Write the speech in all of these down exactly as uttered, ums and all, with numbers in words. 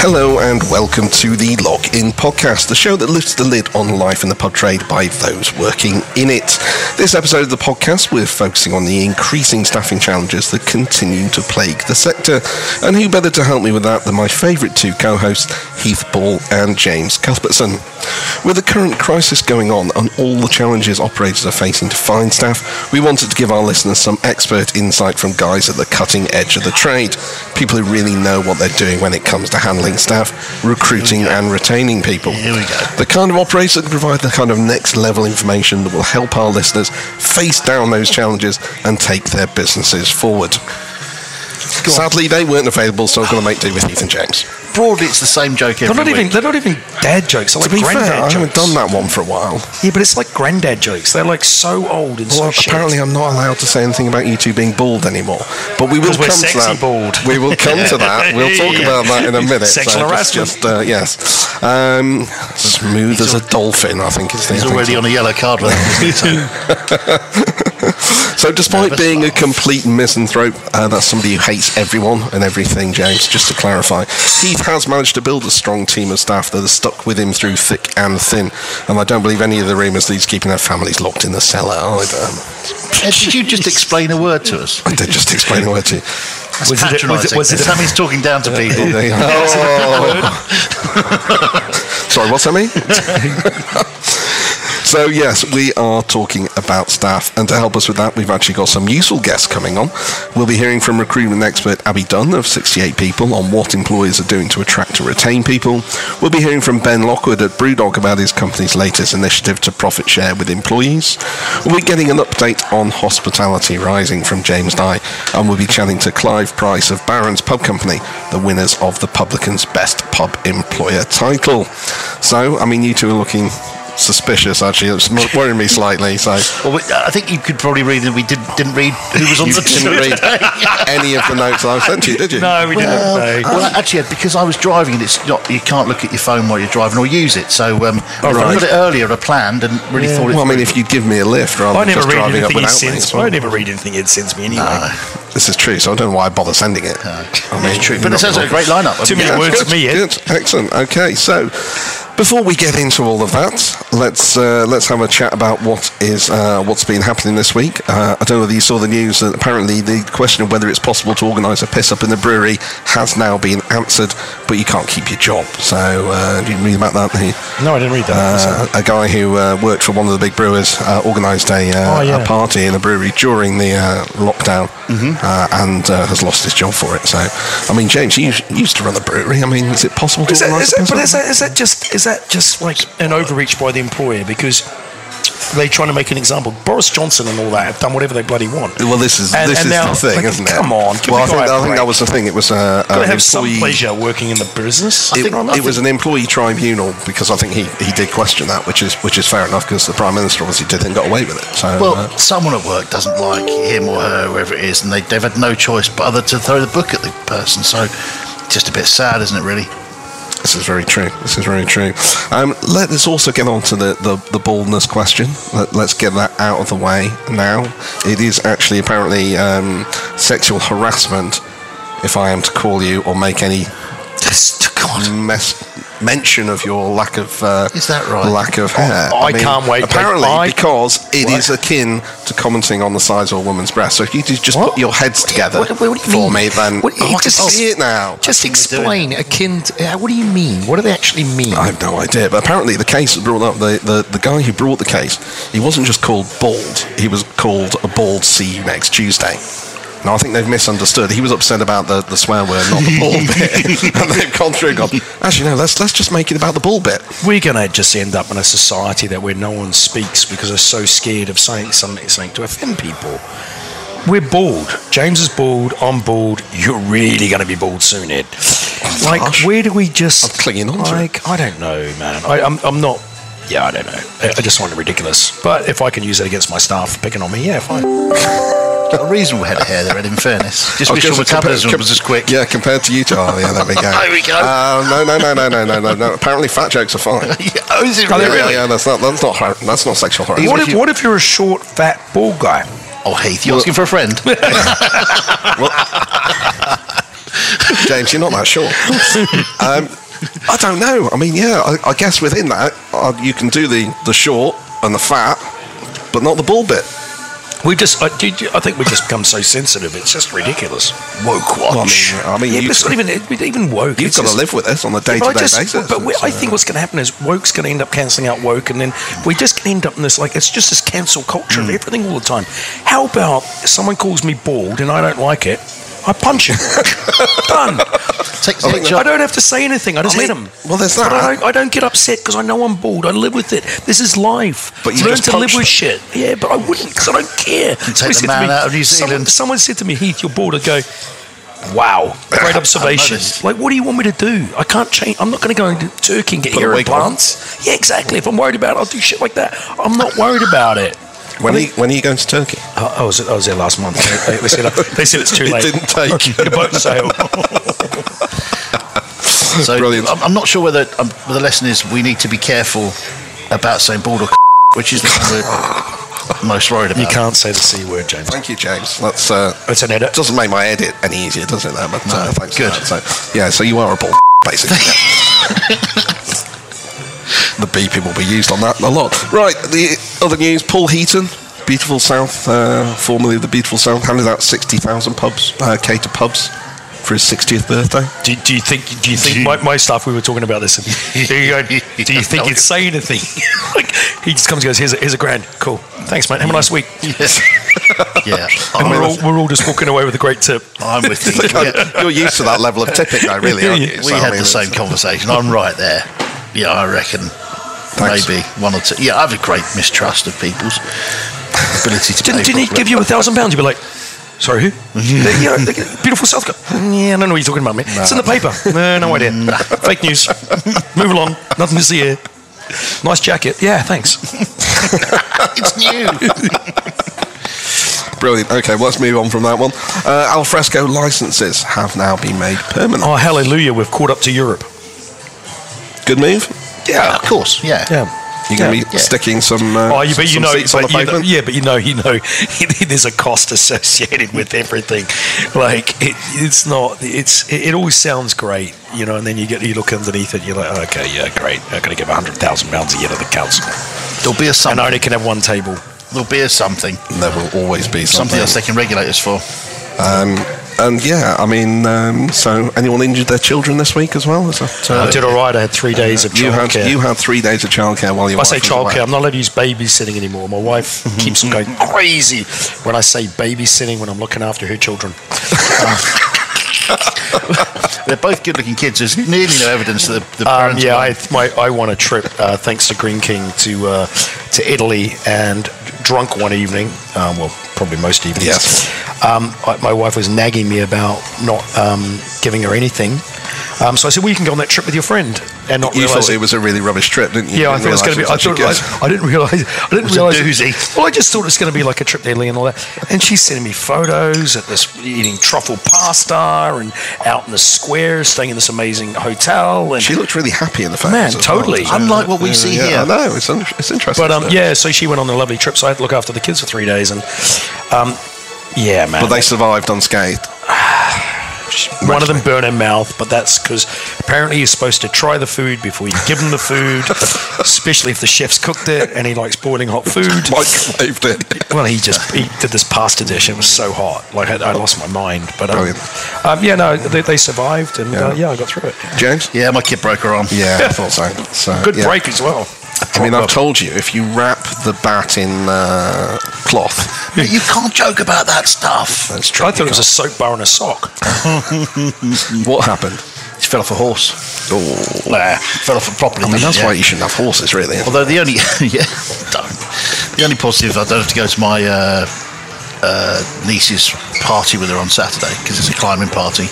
Hello and welcome to the Lock In podcast, the show that lifts the lid on life in the pub trade by those working in it. This episode of the podcast, we're focusing on the increasing staffing challenges that continue to plague the sector. And who better to help me with that than my favourite two co-hosts, Heath Ball and James Cuthbertson. With the current crisis going on and all the challenges operators are facing to find staff, we wanted to give our listeners some expert insight from guys at the cutting edge of the trade, people who really know what they're doing when it comes to handling staff, recruiting and retaining people. Here we go. The kind of operators that provide the kind of next level information that will help our listeners face down those challenges and take their businesses forward. Sadly, they weren't available, so I'm going to make do with Ethan James. Broadly, it's the same joke every they're not week. Even, they're not even dad jokes. They're like to be granddad fair, jokes. I haven't done that one for a while. Yeah, but it's like granddad jokes. They're like so old and well, so shit. Apparently, I'm not allowed to say anything about you two being bald anymore. But we will come to that. Bald. We will come to that. We'll talk yeah. about that in a minute. Sexual so harassment. Just, uh, yes. Um, smooth he's as a dolphin, I think. Is the he's thing already on a yellow card. So despite Never being smart. a complete misanthrope, uh, that's somebody who hates everyone and everything, James, just to clarify, Heath has managed to build a strong team of staff that has stuck with him through thick and thin, and I don't believe any of the rumours that he's keeping their families locked in the cellar either. Did you just explain a word to us? I did just explain a word to you. That's was patronising. Sammy's talking down to people. Oh. Sorry, what's that mean? So, yes, we are talking about staff, and to help us with that, we've actually got some useful guests coming on. We'll be hearing from recruitment expert Abby Dunn of sixty-eight people on what employers are doing to attract and retain people. We'll be hearing from Ben Lockwood at BrewDog about his company's latest initiative to profit share with employees. We'll be getting an update on Hospitality Rising from James Nye, and we'll be chatting to Clive Price of Barron's Pub Company, the winners of the Publican's Best Pub Employer title. So, I mean, you two are looking suspicious, actually. It's worrying me slightly. So, well, I think you could probably read that we did, didn't read who was on you the show. You didn't read any of the notes I sent to you, did you? No, we well, didn't. No. Well, actually, because I was driving, and it's not, you can't look at your phone while you're driving or use it. So, um, oh, right. I got it earlier, I planned and really yeah. thought it Well, I mean, if you'd give me a lift rather I than just driving up without me. Well. I never read anything he'd sends me anyway. No. This is true, so I don't know why I bother sending it. No. I mean, it's true. But it sounds like a great lineup. Too many words for me, Ed. Excellent. Okay, so before we get into all of that, let's uh, let's have a chat about what is uh, what's been happening this week. Uh, I don't know whether you saw the news that apparently the question of whether it's possible to organise a piss up in the brewery has now been answered, but you can't keep your job. So uh, did you read about that? No, I didn't read that. Uh, a guy who uh, worked for one of the big brewers uh, organised a, uh, oh, yeah. a party in a brewery during the uh, lockdown mm-hmm. uh, and uh, has lost his job for it. So, I mean, James, you used to run a brewery. I mean, is it possible to organise a piss up? But is that, is that just is that just like an overreach by the employer because they're trying to make an example? Boris Johnson and all that have done whatever they bloody want. Well, this is and, this and is now, the thing, like, isn't it? Come on. Well, I think, I think that was the thing. It was uh, an employee... have some pleasure working in the business. It, I think, I it was an employee tribunal because I think he, he did question that, which is which is fair enough because the Prime Minister obviously did and got away with it. So, well, uh, someone at work doesn't like him or her, whoever it is, and they, they've had no choice but other to throw the book at the person. So, just a bit sad, isn't it, really? This is very true. This is very true. Um, let us also get on to the, the, the baldness question. Let, let's get that out of the way now. It is actually apparently um, sexual harassment, if I am to call you or make any mes- mention of your lack of uh, is that right? lack of hair. Oh, I, I mean, can't wait. Apparently, I... because it what? is akin to commenting on the size of a woman's breast. So if you just what? put your heads together what, what, what do you for mean? me, then what, oh, I can see it now. Just explain akin to, uh, what do you mean? What do they actually mean? I have no idea. But apparently the case was brought up, the, the, the guy who brought the case, he wasn't just called bald, he was called a bald see you next Tuesday. No, I think they've misunderstood. He was upset about the, the swear word, not the ball bit. And they've gone through and gone, actually, no, let's, let's just make it about the ball bit. We're going to just end up in a society that where no one speaks because they're so scared of saying something, something to offend people. We're bald. James is bald. I'm bald. You're really going to be bald soon, Ed. Oh, like, gosh. where do we just... I'm clinging on like, to it. I don't know, man. I, I'm, I'm not... Yeah, I don't know. I, I just find it ridiculous. But if I can use that against my staff picking on me, yeah, fine. A reasonable head of hair there, Ed, in fairness. Just wish your metabolism was as quick. Yeah, compared to you two. Oh, yeah, there we go. There we go. Uh, no, no, no, no, no, no, no, no. Apparently fat jokes are fine. Oh, is it really? Yeah, really? yeah that's, not, that's, not, that's not sexual harassment. What if, what if you're a short, fat, bald guy? Oh, Heath, you're well, asking for a friend. Well, James, you're not that sure. Um, I don't know. I mean, yeah, I, I guess within that, uh, you can do the, the short and the fat, but not the bull bit. We just, I, I think we just become so sensitive. It's just ridiculous. Woke watch. Well, I mean, I mean yeah, you, it's not even, even woke. You've got to live with this on a day-to-day basis. But we, I think what's going to happen is woke's going to end up cancelling out woke, and then we just going to end up in this, like, it's just this cancel culture of mm. everything all the time. How about someone calls me bald and I don't like it, I punch him. Done. Take, take I, think, I don't have to say anything. I just I mean, hit him. Well, there's that. I don't, I don't get upset because I know I'm bald. I live with it. This is life. But you learn to live them. with shit. Yeah, but I wouldn't because I don't care. Take the man me, out of New Zealand. Someone, someone said to me, Heath, you're bald. I go, wow, great observation. Like, what do you want me to do? I can't change. I'm not going to go into Turkey and get hair implants. On. Yeah, exactly. If I'm worried about it, I'll do shit like that. I'm not worried about it. When are, you, when are you going to Turkey? I, I, was, I was there last month. They, they, said, they said it's too late. It didn't take. Your boat sailed. So brilliant. I'm, I'm not sure whether um, the lesson is we need to be careful about saying bald or which is the we're most worried about. You can't say the C word, James. Thank you, James. That's uh, it's an edit. Doesn't make my edit any easier, does it? Though? But, no, uh, thanks good. So, yeah, so you are a bald basically. Yeah. The beeping will be used on that a lot. Right, the other news, Paul Heaton, Beautiful South, uh, formerly the Beautiful South, handed out sixty thousand pubs, uh, cater pubs for his sixtieth birthday. Do, do you think, do you think, do you, my, my staff, we were talking about this, and do you, go, do you think he'd say anything? Like, he just comes and goes, here's a, here's a grand, cool, thanks mate, have a nice week. Yes. Yeah, and we're all, we're all just walking away with a great tip. I'm with you. Yeah. You're used to that level of tipping though, really, aren't you? We so, had I mean, the same conversation, I'm right there. Yeah, I reckon Thanks. maybe one or two. Yeah, I have a great mistrust of people's ability to didn't, pay didn't he give you a thousand pounds? You'd be like, sorry, who? the, you know, the Beautiful South. Yeah, I don't know what you're talking about, mate. No. It's in the paper. No, no idea. Nah. Fake news. Move along. Nothing to see here. Nice jacket. Yeah, thanks. It's new. Brilliant. Okay, well, let's move on from that one. Uh, Alfresco licenses have now been made permanent. Oh, hallelujah. We've caught up to Europe. Good move? Yeah, of course. Yeah. yeah. You're going to yeah, be yeah. sticking some, uh, oh, you, but some you know, seats but on the pavement? Know, yeah, but you know, you know, there's a cost associated with everything. Like, it, it's not, it's, it, it always sounds great, you know, and then you get, you look underneath it, you're like, okay, yeah, great. I'm going to give one hundred thousand pounds a year to the council. There'll be a something. And I only can have one table. There'll be a something. There will always be something. Something else they can regulate us for. Um... And yeah, I mean, um, so anyone injured their children this week as well? Is that, uh, I did all right. I had three days uh, of childcare. You, you had three days of childcare while you were I say childcare. I'm not allowed to use babysitting anymore. My wife mm-hmm. keeps mm-hmm. going crazy when I say babysitting when I'm looking after her children. uh, They're both good-looking kids. There's nearly no evidence that the, the parents... Um, yeah, I, my, I won a trip, uh, thanks to Greene King, to uh, to Italy, and drunk one evening, um, well, probably most evenings. Yes. Um, I, my wife was nagging me about not um, giving her anything. Um, so I said, well, you can go on that trip with your friend. And not you thought it. it was a really rubbish trip, didn't you? Yeah, I thought it was going to be... I, thought, I, I didn't realise... I didn't realise... It was a doozy. Well, I just thought it was going to be like a trip to Italy and all that. And she's sending me photos at this eating truffle pasta and out in the square, staying in this amazing hotel. And she looked really happy in the photos. Man, totally. Well. Unlike what we yeah, see yeah, here. I know, it's, un- it's interesting. But um, yeah, so she went on a lovely trip, so I had to look after the kids for three days. And um, yeah, man. But they survived unscathed. One of them burned her mouth, but that's because apparently you're supposed to try the food before you give them the food, especially if the chef's cooked it and he likes boiling hot food. Microwaved it. Well, he just he did this pasta dish. It was so hot, like I, I lost my mind. But um, um, yeah, no, they, they survived, and yeah. Uh, yeah, I got through it. James? Yeah, my kid broke her arm. Yeah, I thought so. so Good yeah. break as well. I mean, I've told you, if you wrap the bat in uh, cloth... You can't joke about that stuff. That's true. I thought it was a soap bar and a sock. What happened? He fell off a horse. Oh. Nah, fell off a property. I mean, that's yeah. why you shouldn't have horses, really. Although the only... yeah, don't. The only positive, I don't have to go to my uh, uh, niece's party with her on Saturday, because it's a climbing party.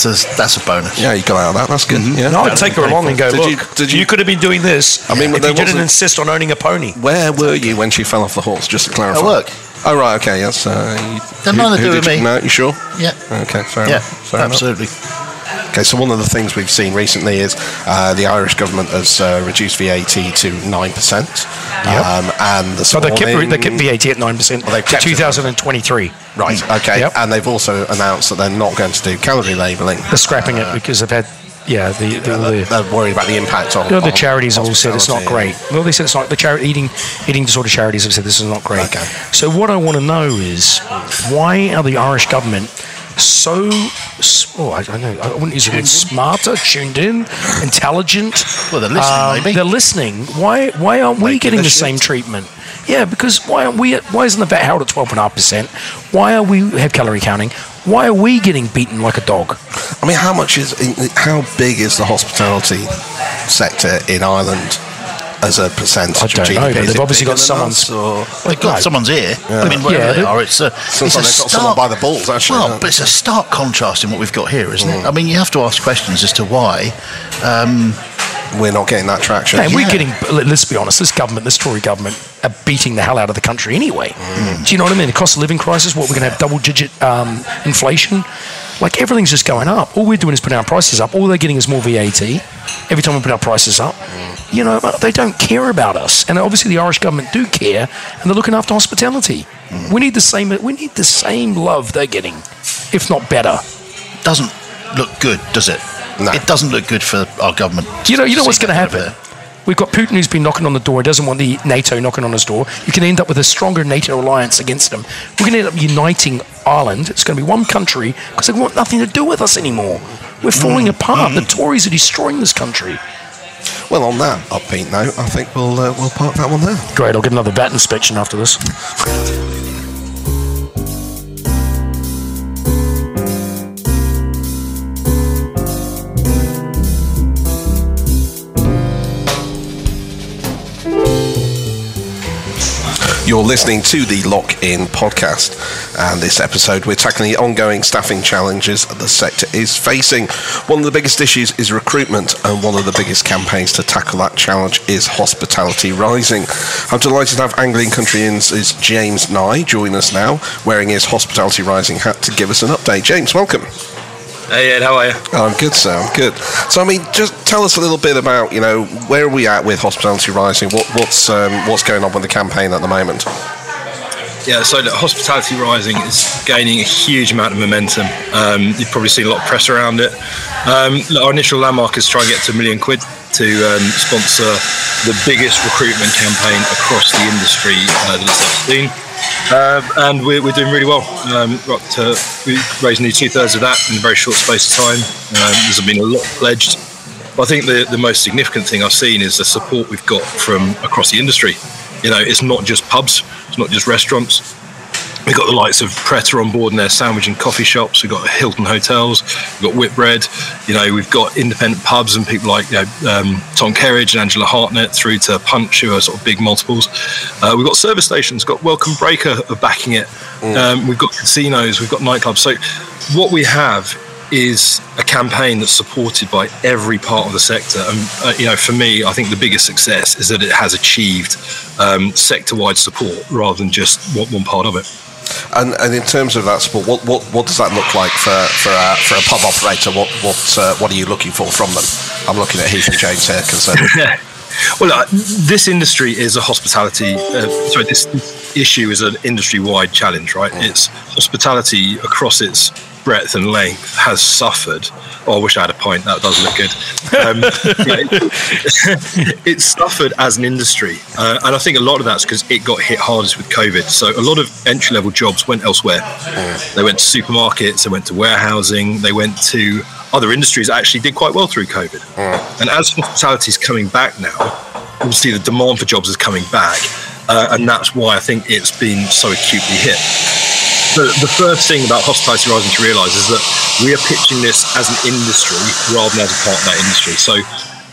So that's a bonus. Yeah, you got out of that. That's good. Mm-hmm. Yeah. No, I'd take her along and go, did look, you, did you, you could have been doing this I mean, if you didn't insist on owning a pony. Where were you when she fell off the horse, just to clarify? At work. Oh, right, okay, yes. Uh, They're nothing to do with you, me. No, you sure? Yeah. Okay, fair yeah, enough. Yeah, absolutely. Enough. Okay, so one of the things we've seen recently is uh, the Irish government has uh, reduced V A T to nine percent. Yep. Um, and this so they kept, they kept V A T at nine percent well, to two thousand twenty-three. Right, okay. Yep. And they've also announced that they're not going to do calorie labelling. They're scrapping uh, it because they've had... Yeah, the, the, yeah they're, they're worried about the impact on... You know, the on charities all said it's not great. Well, they said it's not... The chari- eating, eating disorder charities have said this is not great. Okay. So what I want to know is, why are the Irish government so... Oh, I don't know. I wouldn't use the word smarter, tuned in, intelligent. Well, they're listening, uh, maybe. They're listening. Why, why aren't Making we getting the, the same treatment? Yeah, because why aren't we... At, why isn't the V A T held at twelve point five percent? Why are we... have calorie counting... Why are we getting beaten like a dog? I mean, how much is, how big is the hospitality sector in Ireland as a percentage of G D P? I don't know, but they've obviously got someone's... They've got someone's ear. Yeah. I mean, wherever yeah, they are, it's a, it's like a they've stark, got someone by the balls, actually. Well, but it's a stark contrast in what we've got here, isn't mm. it? I mean, you have to ask questions as to why... Um, we're not getting that traction. And yeah, we're yeah. getting, let's be honest, this government, this Tory government, are beating the hell out of the country anyway. Mm. Do you know what I mean? The cost of living crisis, what, we're going to have double-digit um, inflation? Like, everything's just going up. All we're doing is putting our prices up. All they're getting is more V A T. Every time we put our prices up, mm. you know, they don't care about us. And obviously the Irish government do care, and they're looking after hospitality. Mm. We need the same, we need the same love they're getting, if not better. Doesn't look good, does it? No. It doesn't look good for our government. You know, you know what's going to happen? We've got Putin who's been knocking on the door. He doesn't want the NATO knocking on his door. You can end up with a stronger NATO alliance against them. We're going to end up uniting Ireland. It's going to be one country because they want nothing to do with us anymore. We're falling mm. apart. Mm. The Tories are destroying this country. Well, on that upbeat note, I think we'll uh, we'll park that one there. Great. I'll get another V A T inspection after this. You're listening to the Lock In podcast, and this episode we're tackling the ongoing staffing challenges the sector is facing. One of the biggest issues is recruitment, and one of the biggest campaigns to tackle that challenge is Hospitality Rising. I'm delighted to have Anglian Country Inns' James Nye join us now, wearing his Hospitality Rising hat to give us an update. James, welcome. Hey Ed, how are you? I'm good, sir. I'm good. So, I mean, just tell us a little bit about, you know, where are we at with Hospitality Rising? What, what's um, what's going on with the campaign at the moment? Yeah, so look, Hospitality Rising is gaining a huge amount of momentum. Um, you've probably seen a lot of press around it. Um, look, our initial landmark is trying to get to a million quid to um, sponsor the biggest recruitment campaign across the industry uh, that it's ever seen. Uh, and we're, we're doing really well. Um, we're up to, we raised nearly two-thirds of that in a very short space of time. Um, there's been a lot pledged. But I think the, the most significant thing I've seen is the support we've got from across the industry. You know, it's not just pubs, it's not just restaurants. We've got the likes of Pret on board in their sandwich and coffee shops. We've got Hilton Hotels. We've got Whitbread. You know, we've got independent pubs and people like, you know, um, Tom Kerridge and Angela Hartnett through to Punch, who are sort of big multiples. Uh, we've got service stations. Got Welcome Breaker are backing it. Mm. Um, we've got casinos. We've got nightclubs. So what we have is a campaign that's supported by every part of the sector. And, uh, you know, for me, I think the biggest success is that it has achieved um, sector-wide support rather than just one, one part of it. And, and in terms of that support, what, what, what does that look like for for a, for a pub operator? What what uh, what are you looking for from them? I'm looking at Heath and James here. Concerned. Well, uh, this industry is a hospitality. Uh, sorry, this issue is an industry-wide challenge, right? Mm. It's hospitality across its breadth and length has suffered. Oh, I wish I had a pint. That does look good. Um, yeah, it, it suffered as an industry, uh, and I think a lot of that's because it got hit hardest with COVID. So a lot of entry-level jobs went elsewhere. Mm. They went to supermarkets. They went to warehousing. They went to other industries that actually did quite well through COVID. Mm. And as hospitality is coming back now, obviously the demand for jobs is coming back, uh, and that's why I think it's been so acutely hit. The, the first thing about Hospitality Rising to realise is that we are pitching this as an industry rather than as a part of that industry. So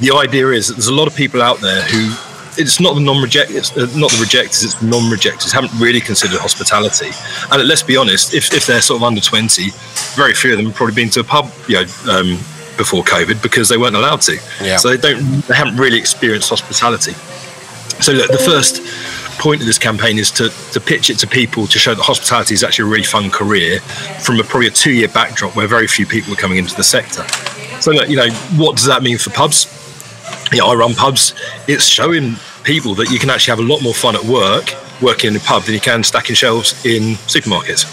the idea is that there's a lot of people out there who, it's not the non-reject, it's not the rejectors, it's the non-rejectors, haven't really considered hospitality. And let's be honest, if, if they're sort of under twenty, very few of them have probably been to a pub, you know, um, before COVID because they weren't allowed to. Yeah. So they don't, they haven't really experienced hospitality. So look, the first point of this campaign is to, to pitch it to people to show that hospitality is actually a really fun career from a, probably a two-year backdrop where very few people are coming into the sector. So, look, you know, what does that mean for pubs? You know, I run pubs. It's showing people that you can actually have a lot more fun at work, working in a pub, than you can stacking shelves in supermarkets.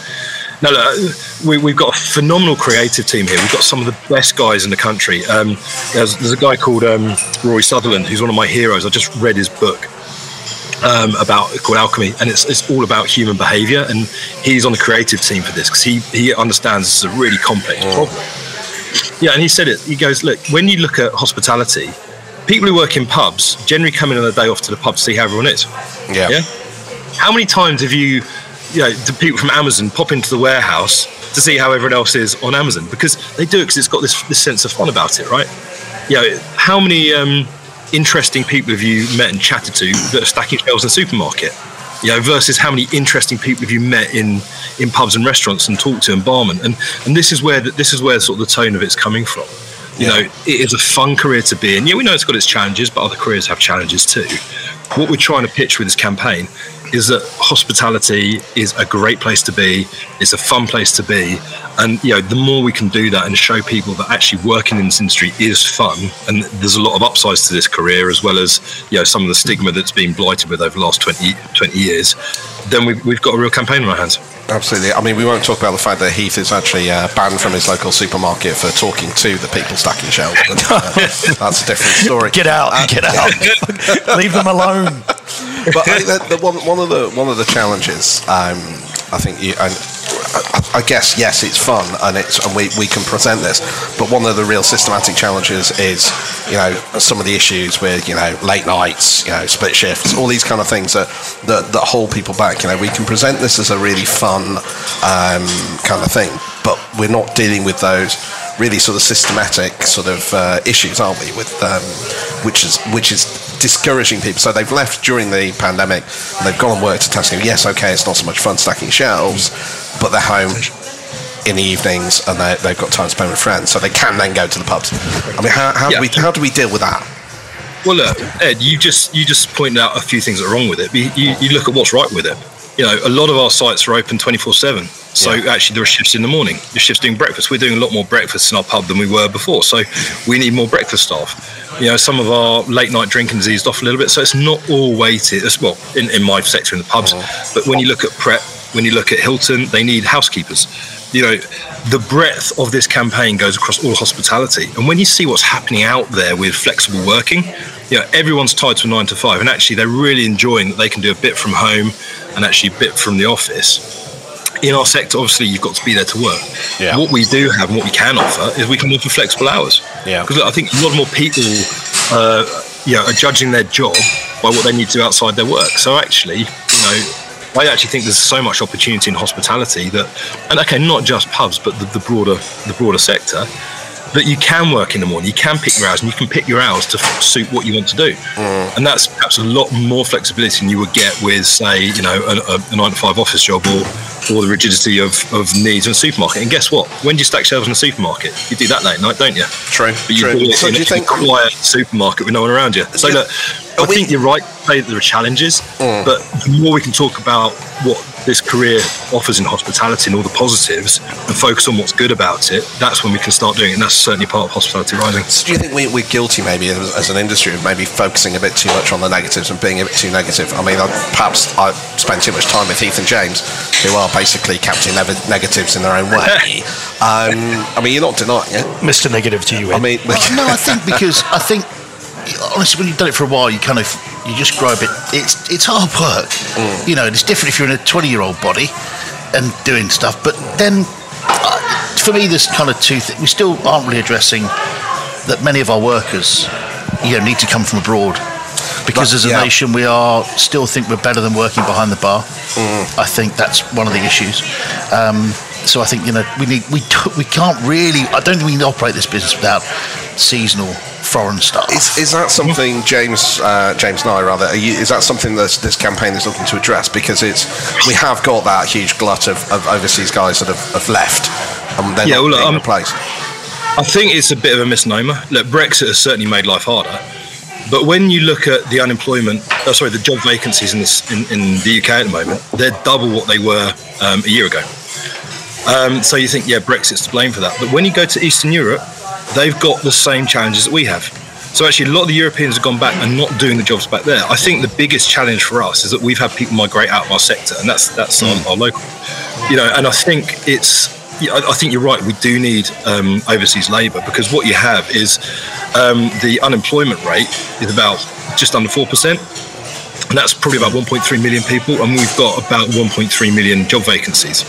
Now, look, we, we've got a phenomenal creative team here. We've got some of the best guys in the country. Um, there's, there's a guy called um, Rory Sutherland, who's one of my heroes. I just read his book um, about called Alchemy, and it's it's all about human behaviour. And he's on the creative team for this because he, he understands this is a really complex problem. Yeah, and he said it. He goes, look, when you look at hospitality, people who work in pubs generally come in on a day off to the pub to see how everyone is. Yeah. Yeah? How many times have you... You know, the people from Amazon pop into the warehouse to see how everyone else is on Amazon, because they do it because it's got this this sense of fun about it, right? You know, how many um, interesting people have you met and chatted to that are stacking shelves in a supermarket? You know, versus how many interesting people have you met in, in pubs and restaurants and talked to and barmen, and and this is where the, this is where sort of the tone of it's coming from. You yeah. know, it is a fun career to be in. Yeah, we know it's got its challenges, but other careers have challenges too. What we're trying to pitch with this campaign is that hospitality is a great place to be. It's a fun place to be. And, you know, the more we can do that and show people that actually working in this industry is fun, and there's a lot of upsides to this career, as well as, you know, some of the stigma that's been blighted with over the last twenty, twenty years, then we've, we've got a real campaign on our hands. Absolutely. I mean, we won't talk about the fact that Heath is actually uh, banned from his local supermarket for talking to the people stacking shelves. Uh, that's a different story. Get out. Uh, get out. Leave them alone. But I think that, that one, one of the one of the challenges, um, I think, you, and I, I guess, yes, it's fun, and it's and we, we can present this. But one of the real systematic challenges is, you know, some of the issues with, you know, late nights, you know, split shifts, all these kind of things that that, that hold people back. You know, we can present this as a really fun um, kind of thing, but we're not dealing with those really sort of systematic sort of uh, issues, aren't we? With um, which is which is. discouraging people. So they've left during the pandemic, and they've gone and worked at Tesco. Yes, okay, it's not so much fun stacking shelves, but they're home in the evenings, and they, they've got time to spend with friends, so they can then go to the pubs. I mean, how, how yeah. do we how do we deal with that? Well, look, Ed, you just you just pointed out a few things that are wrong with it. You, you, you look at what's right with it. You know, a lot of our sites are open twenty-four seven. So yeah. actually, there are shifts in the morning. There's shifts doing breakfast. We're doing a lot more breakfasts in our pub than we were before. So we need more breakfast staff. You know, some of our late night drinking's eased off a little bit. So it's not all weighted. It's, well, in, in my sector in the pubs. Oh. But when you look at Pret, when you look at Hilton, they need housekeepers. You know, the breadth of this campaign goes across all hospitality. And when you see what's happening out there with flexible working, you know, everyone's tied to a nine to five. And actually, they're really enjoying that they can do a bit from home and actually a bit from the office. In our sector, obviously, you've got to be there to work. Yeah. What we do have and what we can offer is we can offer flexible hours. Yeah. Because I think a lot more people uh, you know, are judging their job by what they need to do outside their work. So actually, you know, I actually think there's so much opportunity in hospitality that, and okay, not just pubs, but the, the broader the broader sector, that you can work in the morning, you can pick your hours, and you can pick your hours to f- suit what you want to do. Mm. And that's perhaps a lot more flexibility than you would get with, say, you know, a, a nine to five office job, or, or the rigidity of, of needs in a supermarket. And guess what? When do you stack shelves in a supermarket? You do that late night, don't you? True. But you True. do it so in do a you think- quiet supermarket with no one around you. So yeah. look, I we- think you're right to say that there are challenges, mm. but the more we can talk about what this career offers in hospitality and all the positives, and focus on what's good about it, that's when we can start doing it, and that's certainly part of Hospitality Rising. So do you think we, we're guilty maybe as, as an industry of maybe focusing a bit too much on the negatives and being a bit too negative? I mean, I, perhaps I spend too much time with Heath and James, who are basically capturing ne- negatives in their own way. um, I mean, you're not denying it. Mister Negative to you, Ed. I mean, well, no, I think because I think honestly, when you've done it for a while, you kind of you just grow a bit. It's it's hard work, mm. you know. And it's different if you're in a twenty-year-old body and doing stuff. But then, uh, for me, there's kind of two things. We still aren't really addressing that many of our workers, you know, need to come from abroad, because but, as a yeah. nation, we are still think we're better than working behind the bar. Mm. I think that's one of the issues. Um, so I think you know we need we we can't really. I don't think we can operate this business without seasonal foreign staff. Is, is that something, James uh, James Nye, rather, are you, is that something that this campaign is looking to address? Because it's we have got that huge glut of, of overseas guys that have, have left, and they're yeah, not well, being um, replaced. I think it's a bit of a misnomer. Look, Brexit has certainly made life harder, but when you look at the unemployment, oh, sorry, the job vacancies in, this, in, in the U K at the moment, they're double what they were um, a year ago. Um, so you think, yeah, Brexit's to blame for that. But when you go to Eastern Europe, they've got the same challenges that we have. So actually, a lot of the Europeans have gone back and not doing the jobs back there. I think the biggest challenge for us is that we've had people migrate out of our sector, and that's that's mm. our, our local. You know, and I think it's. I think you're right. We do need um, overseas labour, because what you have is um, the unemployment rate is about just under four percent, and that's probably about one point three million people, and we've got about one point three million job vacancies.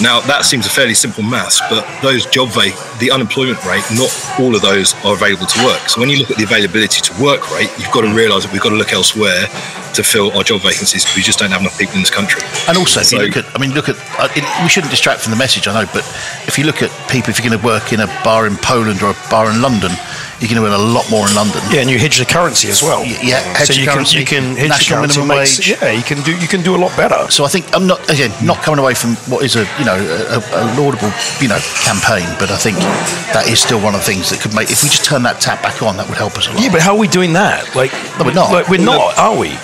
Now that seems a fairly simple maths, but those job vac- the unemployment rate, not all of those are available to work. So when you look at the availability to work rate, you've got to realise that we've got to look elsewhere to fill our job vacancies, because we just don't have enough people in this country. And also, if so, you look at, I mean, look at, it, we shouldn't distract from the message, I know, but if you look at people, if you're going to work in a bar in Poland or a bar in London, you're going to earn a lot more in London. Yeah, and you hedge the currency as well. Y- yeah, hedge so the you currency. Can, you can hedge national the currency. Minimum wage. Yeah, you can do you can do a lot better. So I think I'm not again not coming away from what is a you know a, a laudable you know campaign, but I think that is still one of the things that could make, if we just turn that tap back on, that would help us a lot. Yeah, but how are we doing that? Like, no, we're not. Like, we're not, are we?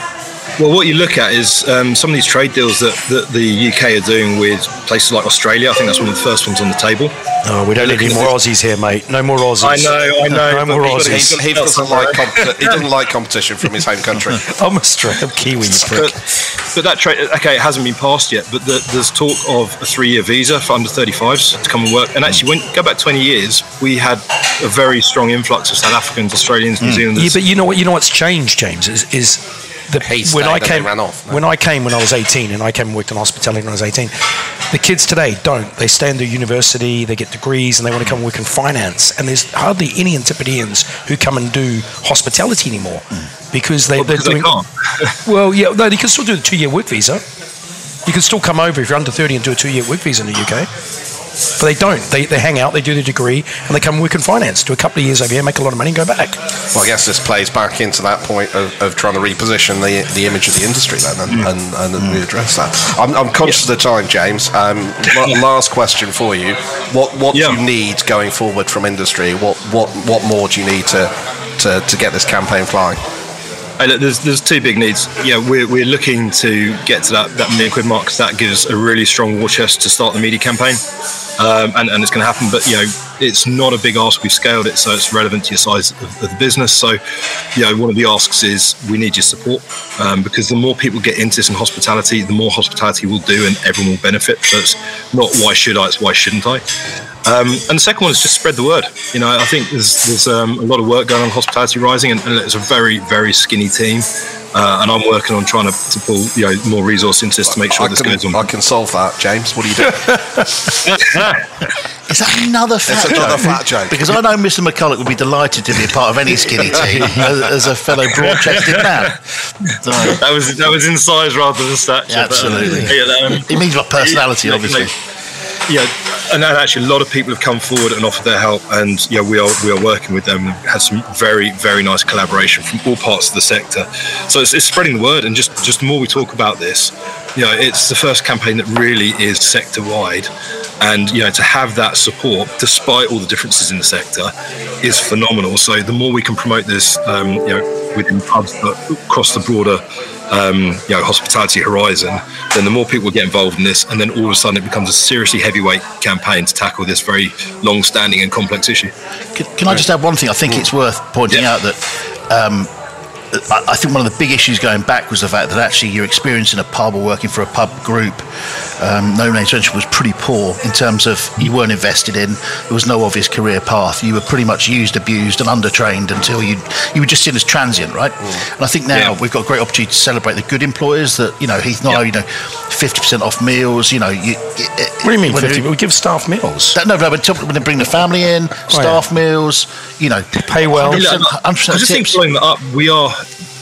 Well, what you look at is um, some of these trade deals that, that the U K are doing with places like Australia. I think that's one of the first ones on the table. Oh, we don't need any more Aussies here, mate. No more Aussies. I know, I know. No, no more Aussies. He, he, doesn't like comp- he doesn't like competition from his home country. I'm a straight up Kiwi, you prick. But, but that trade, okay, it hasn't been passed yet, but the, there's talk of a three-year visa for under thirty-fives to come and work. And actually, when go back twenty years, we had a very strong influx of South Africans, Australians, New mm. Zealanders. Yeah, but you know what? You know what's changed, James, is... is The, when I came, ran off, no. when I came when I was eighteen, and I came and worked in hospitality when I was eighteen, the kids today don't. They stay in their university, they get degrees, and they want to come and work in finance. And there's hardly any Antipodeans who come and do hospitality anymore mm. because they, well, they're because doing. They can't. well, yeah, no, they can still do the two-year work visa. You can still come over if you're under thirty and do a two-year work visa in the U K. But they don't. They they hang out, they do their degree, and they come work in finance, do a couple of years over here, make a lot of money and go back. Well, I guess this plays back into that point of, of trying to reposition the the image of the industry then and, mm. and, and mm. readdress that. I'm, I'm conscious yeah. of the time, James. Um, last question for you. What what yeah. do you need going forward from industry? What what, what more do you need to, to, to get this campaign flying? Hey, look, there's there's two big needs. Yeah, we're we're looking to get to that, that million quid mark, because that gives us a really strong war chest to start the media campaign, um, and and it's going to happen. But you know, it's not a big ask. We've scaled it, so it's relevant to your size of, of the business. So, you know, one of the asks is we need your support, um, because the more people get into this in hospitality, the more hospitality will do, and everyone will benefit. So it's not why should I? It's why shouldn't I? Um, and the second one is just spread the word. You know, I think there's, there's um, a lot of work going on Hospitality Rising, and, and it's a very, very skinny team. Uh, and I'm working on trying to, to pull you know more resource into this to make sure I this can, goes on. I can solve that, James. What do you do? Is that another fat it's joke? Another fat joke. Because I know Mister McCulloch would be delighted to be a part of any skinny team as, as a fellow broad-chested man. So, that was that was in size rather than stature. Yeah, absolutely. But, um, yeah, um, it means my personality, yeah, obviously. Like, yeah, and actually a lot of people have come forward and offered their help, and yeah, we are we are working with them. We've had some very, very nice collaboration from all parts of the sector. So it's, it's spreading the word, and just, just the more we talk about this, you know, it's the first campaign that really is sector-wide, and you know, to have that support, despite all the differences in the sector, is phenomenal. So the more we can promote this, um, you know, within pubs, but across the broader Um, you know, hospitality horizon, then the more people get involved in this, and then all of a sudden it becomes a seriously heavyweight campaign to tackle this very long-standing and complex issue. Can, can I just add one thing? I think it's worth pointing yeah. out that um, I, I think one of the big issues going back was the fact that actually your experience in a pub or working for a pub group, um, no names mentioned, was pretty poor in terms of you weren't invested in, there was no obvious career path, you were pretty much used, abused and undertrained until you you were just seen as transient, right? Mm. And I think now yeah. we've got a great opportunity to celebrate the good employers that, you know, Heath Nye, yeah. you know, fifty percent off meals, you know. You, what do you mean fifty percent? We give staff meals. That, no, no, when they bring the family in, staff oh, yeah. meals, you know. Pay well. one hundred percent, one hundred percent I just tips. Think blowing that up, we are...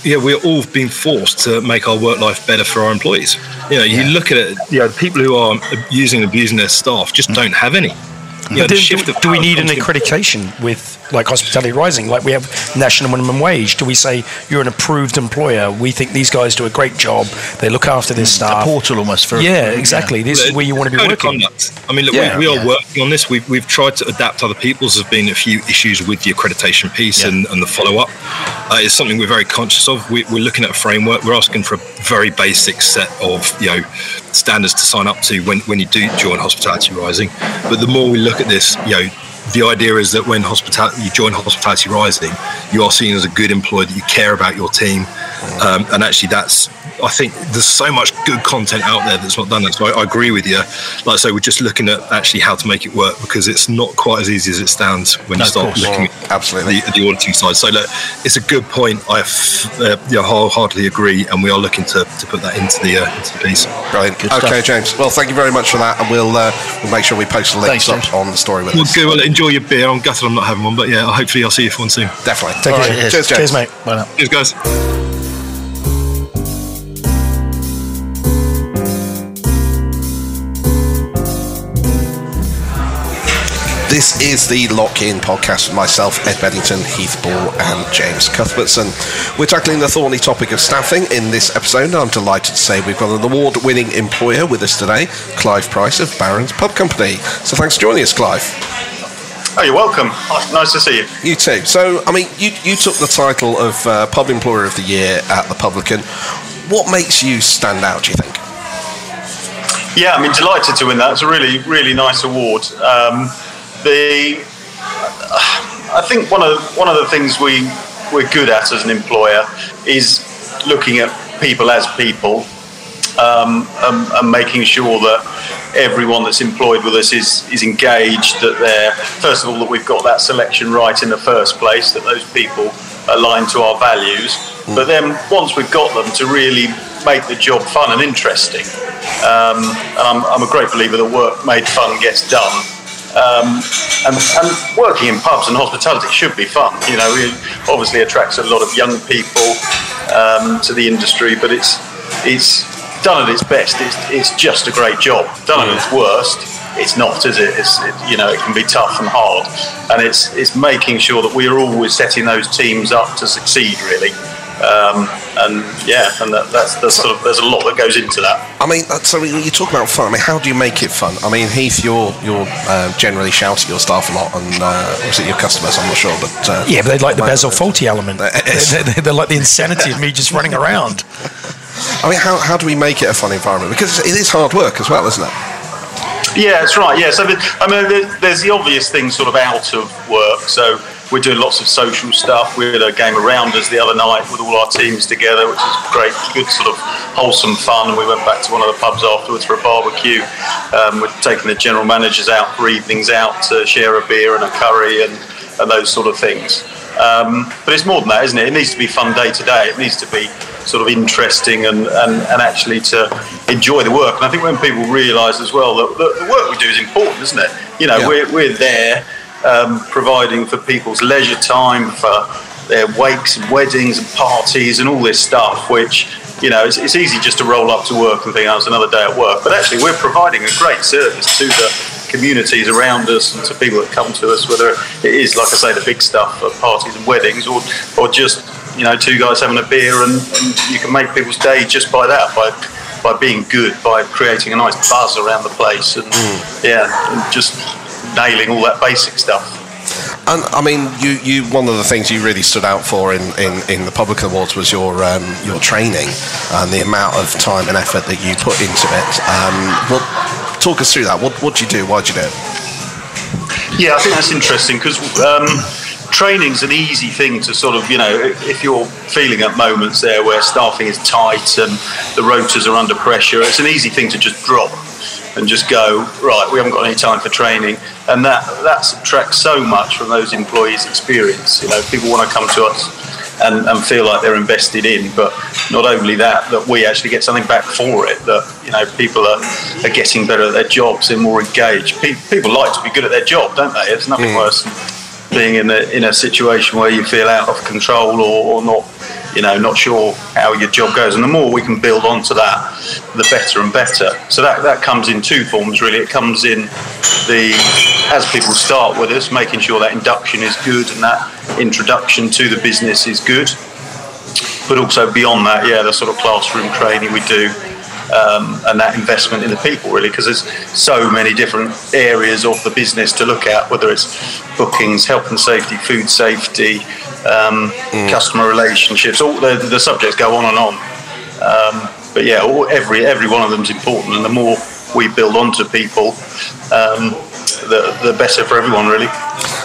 Yeah, we're all being forced to make our work life better for our employees. You know, you yeah. look at it, you know, the people who are using and abusing their staff just don't have any. You know, do, do, do we need an accreditation with, like, Hospitality Rising? Like, we have national minimum wage. Do we say, you're an approved employer? We think these guys do a great job. They look after their staff. A portal almost. for Yeah, exactly. Yeah. This well, is where you want to be working. Conduct. I mean, look, yeah, we, we are yeah. working on this. We've, we've tried to adapt other people's. There's been a few issues with the accreditation piece yeah. and, and the follow-up. Uh, it's something we're very conscious of. We, we're looking at a framework. We're asking for a very basic set of, you know, standards to sign up to when, when you do join Hospitality Rising. But the more we look at this, you know, the idea is that when hospitality, you join Hospitality Rising, you are seen as a good employer, that you care about your team. Um, and actually that's, I think there's so much good content out there that's not done that. So I, I agree with you. Like I say, we're just looking at actually how to make it work, because it's not quite as easy as it sounds when no, you start looking at absolutely. The, the auditing side. So look, it's a good point. I uh, yeah, wholeheartedly agree, and we are looking to, to put that into the, uh, into the piece. Brilliant. Good okay, stuff. James. Well, thank you very much for that, and we'll uh, we'll make sure we post the links Thanks, up on the story with well, us. Good. Well, enjoy your beer. I'm gutted I'm not having one, but yeah, hopefully I'll see you for one soon. Definitely. Take right. Cheers, James. Cheers, mate. Bye now. Cheers, guys. This is the Lock In podcast with myself, Ed Beddington, Heath Ball and James Cuthbertson. We're tackling the thorny topic of staffing in this episode, and I'm delighted to say we've got an award-winning employer with us today, Clive Price of Barron's Pub Company. So thanks for joining us, Clive. Oh, you're welcome. Nice to see you. You too. So, I mean, you, you took the title of uh, Pub Employer of the Year at The Publican. What makes you stand out, do you think? Yeah, I mean, delighted to win that. It's a really, really nice award. Um, The, I think one of one of the things we we're good at as an employer is looking at people as people, um, and, and making sure that everyone that's employed with us is is engaged. That they're first of all that we've got that selection right in the first place. That those people align to our values. Mm. But then once we've got them, to really make the job fun and interesting. Um, I'm, I'm a great believer that work made fun gets done. Um, and, and working in pubs and hospitality should be fun. You know, it obviously attracts a lot of young people um, to the industry, but it's it's done at its best. It's it's just a great job. Done at its worst, it's not, is it? It's, it you know, it can be tough and hard, and it's it's making sure that we are always setting those teams up to succeed, really. Um, and yeah, and that, that's, that's sort of, there's a lot that goes into that. I mean, so you talk about fun. I mean, how do you make it fun? I mean, Heath, you're you're uh, generally shout at your staff a lot, and uh, was it your customers? I'm not sure, but uh, yeah, but they like the Basil Fawlty element. They, they, they like the insanity of me just running around. I mean, how how do we make it a fun environment? Because it is hard work as well, isn't it? Yeah, that's right. Yeah, so the, I mean, there's the obvious things sort of out of work, so. We're doing lots of social stuff. We had a game of rounders the other night with all our teams together, which was great, good sort of wholesome fun. And we went back to one of the pubs afterwards for a barbecue. Um, we're taking the general managers out for evenings out to share a beer and a curry and, and those sort of things. Um, but it's more than that, isn't it? It needs to be fun day to day. It needs to be sort of interesting and, and, and actually to enjoy the work. And I think when people realise as well that the work we do is important, isn't it? You know, yeah. we're we're there. Um, providing for people's leisure time, for their wakes and weddings and parties and all this stuff, which, you know, it's, it's easy just to roll up to work and think, oh, it's another day at work. But actually, we're providing a great service to the communities around us and to people that come to us, whether it is, like I say, the big stuff at parties and weddings or, or just, you know, two guys having a beer and, and you can make people's day just by that, by by being good, by creating a nice buzz around the place and, mm. yeah, and just... nailing all that basic stuff. And I mean, you, you one of the things you really stood out for in, in, in the Publican Awards was your um, your training and the amount of time and effort that you put into it. Um, well, talk us through that. What what do you do? Why do you do it? Yeah, I think that's interesting because um, training's an easy thing to sort of, you know, if you're feeling at moments there where staffing is tight and the rotas are under pressure, it's an easy thing to just drop. And just go, right, we haven't got any time for training. And that, that subtracts so much from those employees' experience. You know, people want to come to us and, and feel like they're invested in, but not only that, that we actually get something back for it, that, you know, people are, are getting better at their jobs, they're more engaged. Pe- people like to be good at their job, don't they? There's nothing mm. worse than being in a, in a situation where you feel out of control or, or not, you know, not sure how your job goes. And the more we can build onto that, the better and better. So that, that comes in two forms, really. It comes in the, as people start with us, making sure that induction is good and that introduction to the business is good. But also beyond that, yeah, the sort of classroom training we do um, and that investment in the people, really, because there's so many different areas of the business to look at, whether it's bookings, health and safety, food safety, Um, mm. customer relationships, all the, the subjects go on and on. Um, but yeah, all, every every one of them is important, and the more we build onto people, um, the, the better for everyone, really.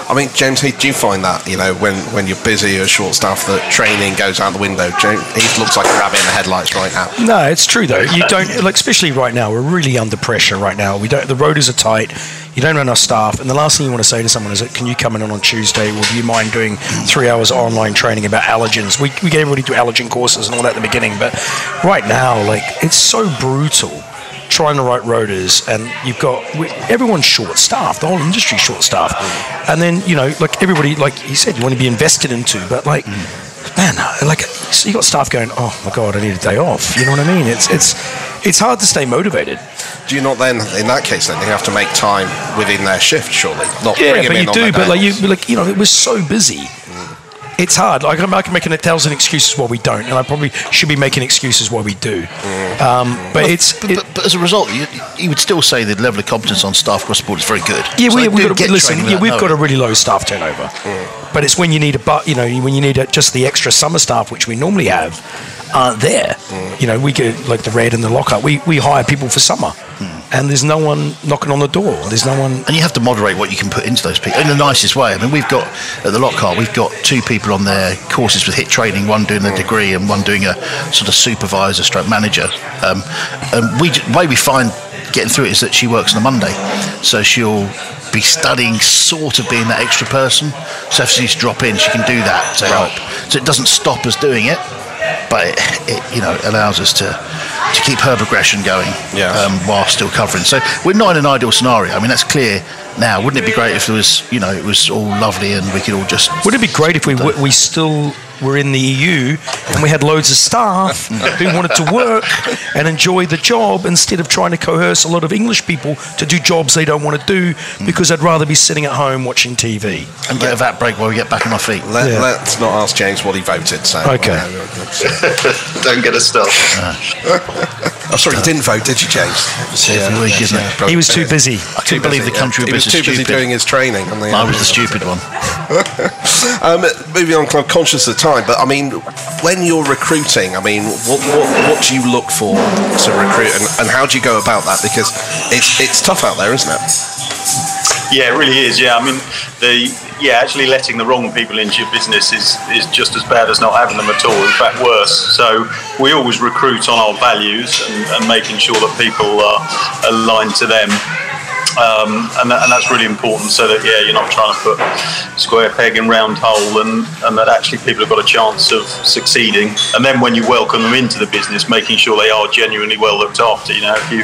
I mean, James Heath, do you find that, you know, when, when you're busy or short staff, that training goes out the window? James Heath looks like a rabbit in the headlights right now. No, it's true, though. You don't, like, especially right now, we're really under pressure right now. We don't. The rotas are tight. You don't have enough staff. And the last thing you want to say to someone is, can you come in on Tuesday? Well, do you mind doing three hours online training about allergens? We, we get everybody to allergen courses and all that at the beginning. But right now, like, it's so brutal trying to write rotas, and you've got everyone's short staffed, the whole industry short staffed, and then, you know, like everybody, like you said, you want to be invested into, but like, mm. man, like, so you got staff going, oh my god, I need a day off. You know what I mean? It's it's it's hard to stay motivated. Do you not then, in that case, then they have to make time within their shift, surely? Not yeah, bring but them in you on do. But like you, like you know, it was so busy. It's hard. I can, I can make a thousand excuses why we don't, and I probably should be making excuses why we do. Um, but well, it's but, it, but, but as a result, you, you would still say the level of competence on staff across the board is very good. Yeah, so we, we've got a, listen. Yeah, we've got a really low staff turnover. Mm. But it's when you need a but, you know, when you need a, just the extra summer staff, which we normally have, aren't there. Mm. You know, we get like the red and the lockup. We we hire people for summer. Mm. And there's no one knocking on the door. There's no one... And you have to moderate what you can put into those people in the nicest way. I mean, we've got, at the Lockhart, we've got two people on their courses with HIT training, one doing a degree and one doing a sort of supervisor stroke manager. Um, and we, the way we find getting through it is that she works on a Monday. So she'll be studying, sort of being that extra person. So if she needs to drop in, she can do that to help. So it doesn't stop us doing it, but it, it you know, allows us to... to keep her progression going, yeah. um, while still covering. So we're not in an ideal scenario. I mean, that's clear now. Wouldn't it be great if there was, you know, it was all lovely and we could all just... Wouldn't it be great if we w- we still were in the E U and we had loads of staff who wanted to work and enjoy the job instead of trying to coerce a lot of English people to do jobs they don't want to do because they'd rather be sitting at home watching T V. And get a vat break while we get back on our feet. Let, yeah. Let's not ask James what he voted. So okay. Don't get us started. I'm oh, sorry, you didn't vote, did you, James? Yeah, yeah, week, isn't yeah. it? He was too busy. I couldn't believe busy, the country yeah. was stupid. He was too busy doing his training. On the I was the stupid one. um, moving on, I'm conscious of the time. But I mean, when you're recruiting, I mean, what what, what do you look for to recruit, and, and how do you go about that? Because it's it's tough out there, isn't it? Yeah, it really is. Yeah, I mean, the yeah, actually letting the wrong people into your business is is just as bad as not having them at all. In fact, worse. So we always recruit on our values and, and making sure that people are aligned to them. Um, and, that, and that's really important, so that yeah, you're not trying to put square peg in round hole, and, and that actually people have got a chance of succeeding. And then when you welcome them into the business, making sure they are genuinely well looked after. You know, if you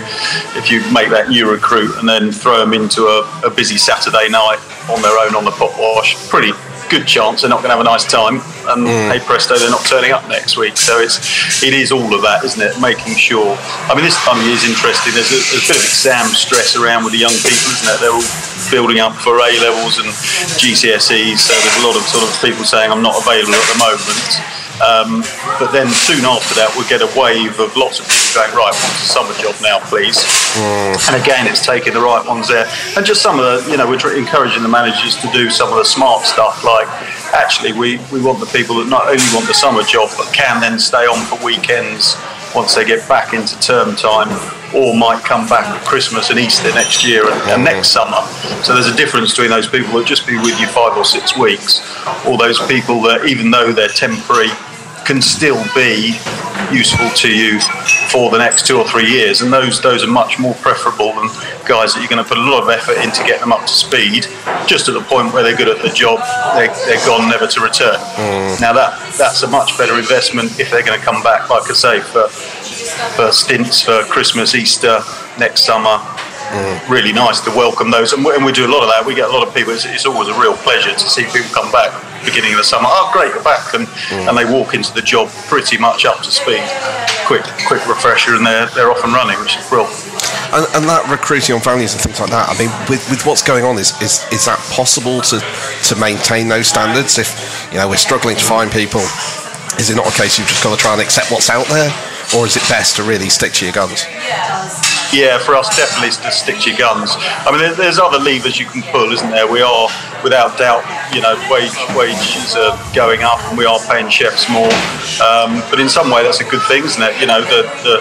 if you make that new recruit and then throw them into a, a busy Saturday night on their own on the pot wash, pretty good chance they're not going to have a nice time. And mm. hey presto, they're not turning up next week. So it's it is all of that, isn't it? Making sure. I mean, this time is interesting. There's a, there's a bit of exam stress around with the young people, isn't it? They're all building up for A levels and G C S Es. So there's a lot of sort of people saying I'm not available at the moment. Um, but then soon after that, we'll get a wave of lots of people going, right, what's a summer job now, please? Mm. And again, it's taking the right ones there. And just some of the, you know, we're encouraging the managers to do some of the smart stuff, like actually we, we want the people that not only want the summer job, but can then stay on for weekends once they get back into term time, or might come back at Christmas and Easter next year and, and next summer. So there's a difference between those people that just be with you five or six weeks, or those people that, even though they're temporary, can still be useful to you for the next two or three years. And those those are much more preferable than guys that you're going to put a lot of effort into getting them up to speed, just at the point where they're good at the job, they're, they're gone, never to return. Mm. Now that that's a much better investment if they're going to come back, like I say, for for stints for Christmas, Easter, next summer. Mm. Really nice to welcome those, and we, and we do a lot of that. We get a lot of people. It's, it's always a real pleasure to see people come back beginning of the summer. Oh, great, you're back, and mm. and they walk into the job pretty much up to speed. Quick, quick refresher, and they're they're off and running, which is real. And, and that recruiting on values and things like that. I mean, with, with what's going on, is, is is that possible to to maintain those standards? If you know we're struggling to find people, is it not a case you've just got to try and accept what's out there, or is it best to really stick to your guns? Yeah. yeah, for us, definitely to stick to your guns. I mean, there's other levers you can pull, isn't there? We are, without doubt, you know, wage wages are going up and we are paying chefs more. Um, but in some way, that's a good thing, isn't it? You know, the, the,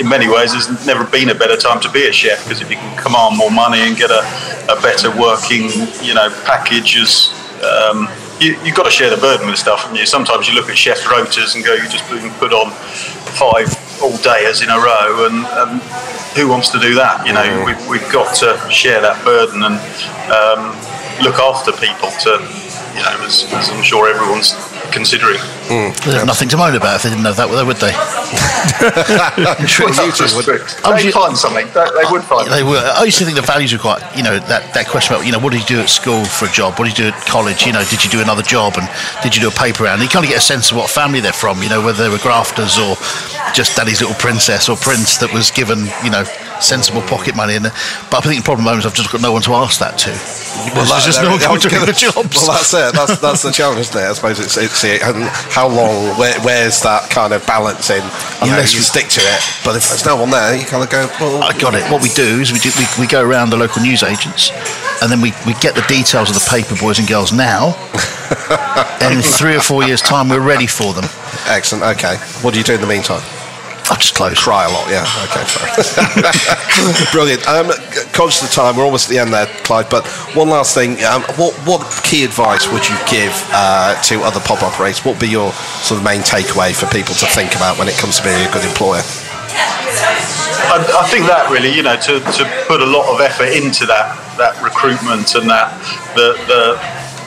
in many ways, there's never been a better time to be a chef, because if you can command more money and get a, a better working, you know, package, as um, you, you've got to share the burden with stuff, haven't you? Sometimes you look at chef rotas and go, you just put on five all dayers in a row, and um, who wants to do that? You know, we've, we've got to share that burden and um, look after people to, you know, as, as I'm sure everyone's considering. Mm. They'd have nothing to moan about if they didn't have that, would they? I'm sure well, you two would. They'd find something. They, they would find they would. I used to think the values were quite, you know, that, that question about, you know, what did you do at school for a job? What did you do at college? You know, did you do another job? And did you do a paper round? And you kind of get a sense of what family they're from, you know, whether they were grafters or just daddy's little princess or prince that was given, you know, sensible pocket money. And but I think the problem at the moment is I've just got no one to ask that to. Well, that, just no one doing the jobs. Well, that's it. That's that's the challenge, isn't it? I suppose it's it's it, and how long? Where, where's that kind of balance in? Unless you stick to it, but if there's no one there, you kind of go. Well, I got it. What we do is we do we, we go around the local news agents, and then we, we get the details of the paper boys and girls now. And in three or four years' time, we're ready for them. Excellent. Okay. What do you do in the meantime? I just close. Cry a lot, yeah. Okay, fair. Brilliant. Um, conscious of time, we're almost at the end there, Clive, but one last thing. Um, what, what key advice would you give uh, to other pub operators? What would be your sort of main takeaway for people to think about when it comes to being a good employer? I, I think that really, you know, to, to put a lot of effort into that, that recruitment and that, the, the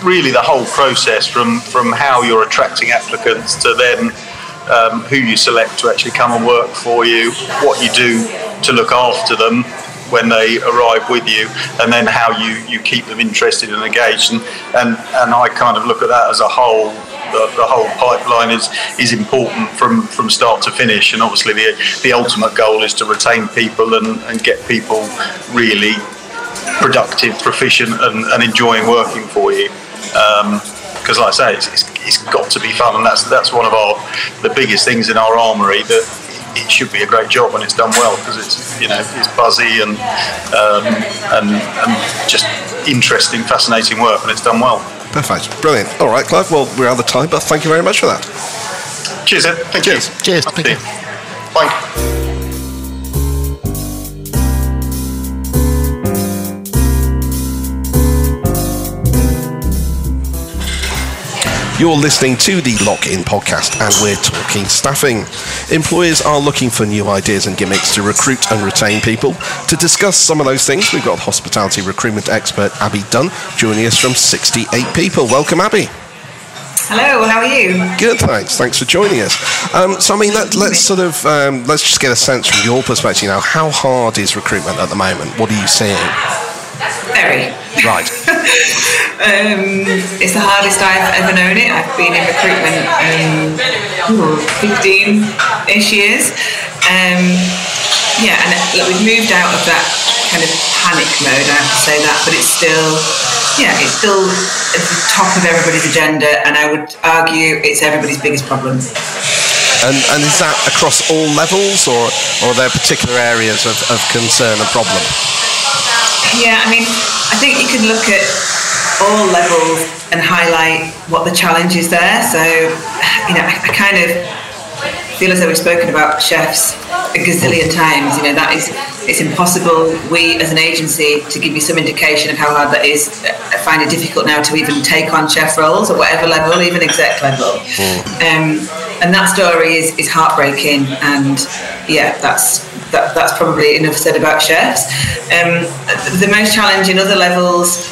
really the whole process from, from how you're attracting applicants to then Um, who you select to actually come and work for you, what you do to look after them when they arrive with you, and then how you, you keep them interested and engaged. And, and, and I kind of look at that as a whole. The, the whole pipeline is, is important from, from start to finish. And obviously the, the ultimate goal is to retain people and, and get people really productive, proficient and, and enjoying working for you. Um, Because, like I say, it's, it's, it's got to be fun, and that's that's one of our the biggest things in our armoury. That it should be a great job when it's done well, because it's you know it's buzzy and um, and and just interesting, fascinating work when it's done well. Perfect, brilliant. All right, Clive. Well, we're out of time, but thank you very much for that. Cheers, Ed. Thank Cheers. you. Cheers. Thank you. Bye. You're listening to the Lock In podcast, and we're talking staffing. Employers are looking for new ideas and gimmicks to recruit and retain people. To discuss some of those things, we've got hospitality recruitment expert Abby Dunn joining us from sixty-eight people. Welcome, Abby. Hello, how are you? Good, thanks. Thanks for joining us. Um, so, I mean, let, let's sort of um, let's just get a sense from your perspective now. How hard is recruitment at the moment? What are you seeing? Very. Right. um, it's the hardest I've ever known it. I've been in recruitment um, fifteen-ish years. Um, yeah, and look, we've moved out of that kind of panic mode, I have to say that, but it's still, yeah, it's still at the top of everybody's agenda, and I would argue it's everybody's biggest problem. And, and is that across all levels, or, or are there particular areas of, of concern and problem? Yeah, I mean, I think you can look at all levels and highlight what the challenge is there. So, you know, I, I kind of feel as though we've spoken about chefs a gazillion times. You know, that is, it's impossible. We, as an agency, to give you some indication of how hard that is, I find it difficult now to even take on chef roles at whatever level, even exec level. Um, and that story is, is heartbreaking. And yeah, that's... That, that's probably enough said about chefs. Um, the most challenging other levels,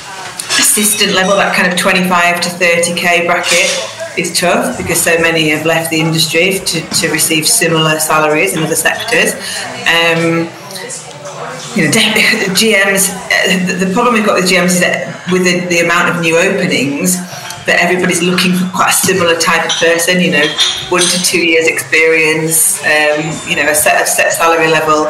assistant level, that kind of twenty-five to thirty K bracket is tough, because so many have left the industry to, to receive similar salaries in other sectors. Um, you know, G Ms, the problem we've got with G Ms is that with the, the amount of new openings, that everybody's looking for quite a similar type of person, you know, one to two years experience, um, you know, a set of set salary level.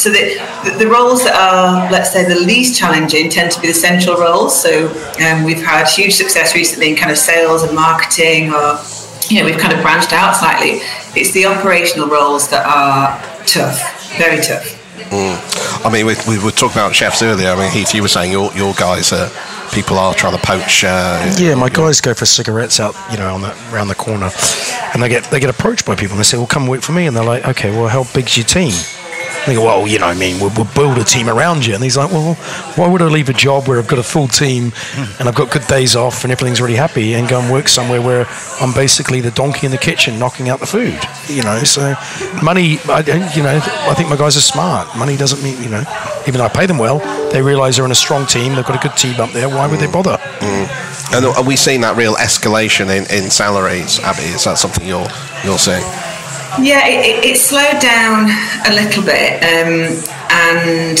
So the, the roles that are, let's say, the least challenging tend to be the central roles. So um, we've had huge success recently in kind of sales and marketing, or, you know, we've kind of branched out slightly. It's the operational roles that are tough, very tough. Mm. I mean, we, we were talking about chefs earlier. I mean, Heath, you were saying your your guys are, people are trying to poach. Uh, yeah, my guys go for cigarettes out, you know, on the round the corner, and they get they get approached by people and they say, "Well, come work for me," and they're like, "Okay, well, how big's your team?" They go, well, you know what I mean, we'll, we'll build a team around you. And he's like, well, why would I leave a job where I've got a full team and I've got good days off and everything's really happy and go and work somewhere where I'm basically the donkey in the kitchen knocking out the food, you know? So money, I, you know, I think my guys are smart. Money doesn't mean, you know, even though I pay them well, they realise they're on a strong team, they've got a good team up there, why would they bother? Mm. And are we seeing that real escalation in, in salaries, Abby? Is that something you're you're seeing? Yeah, it, it slowed down a little bit, um, and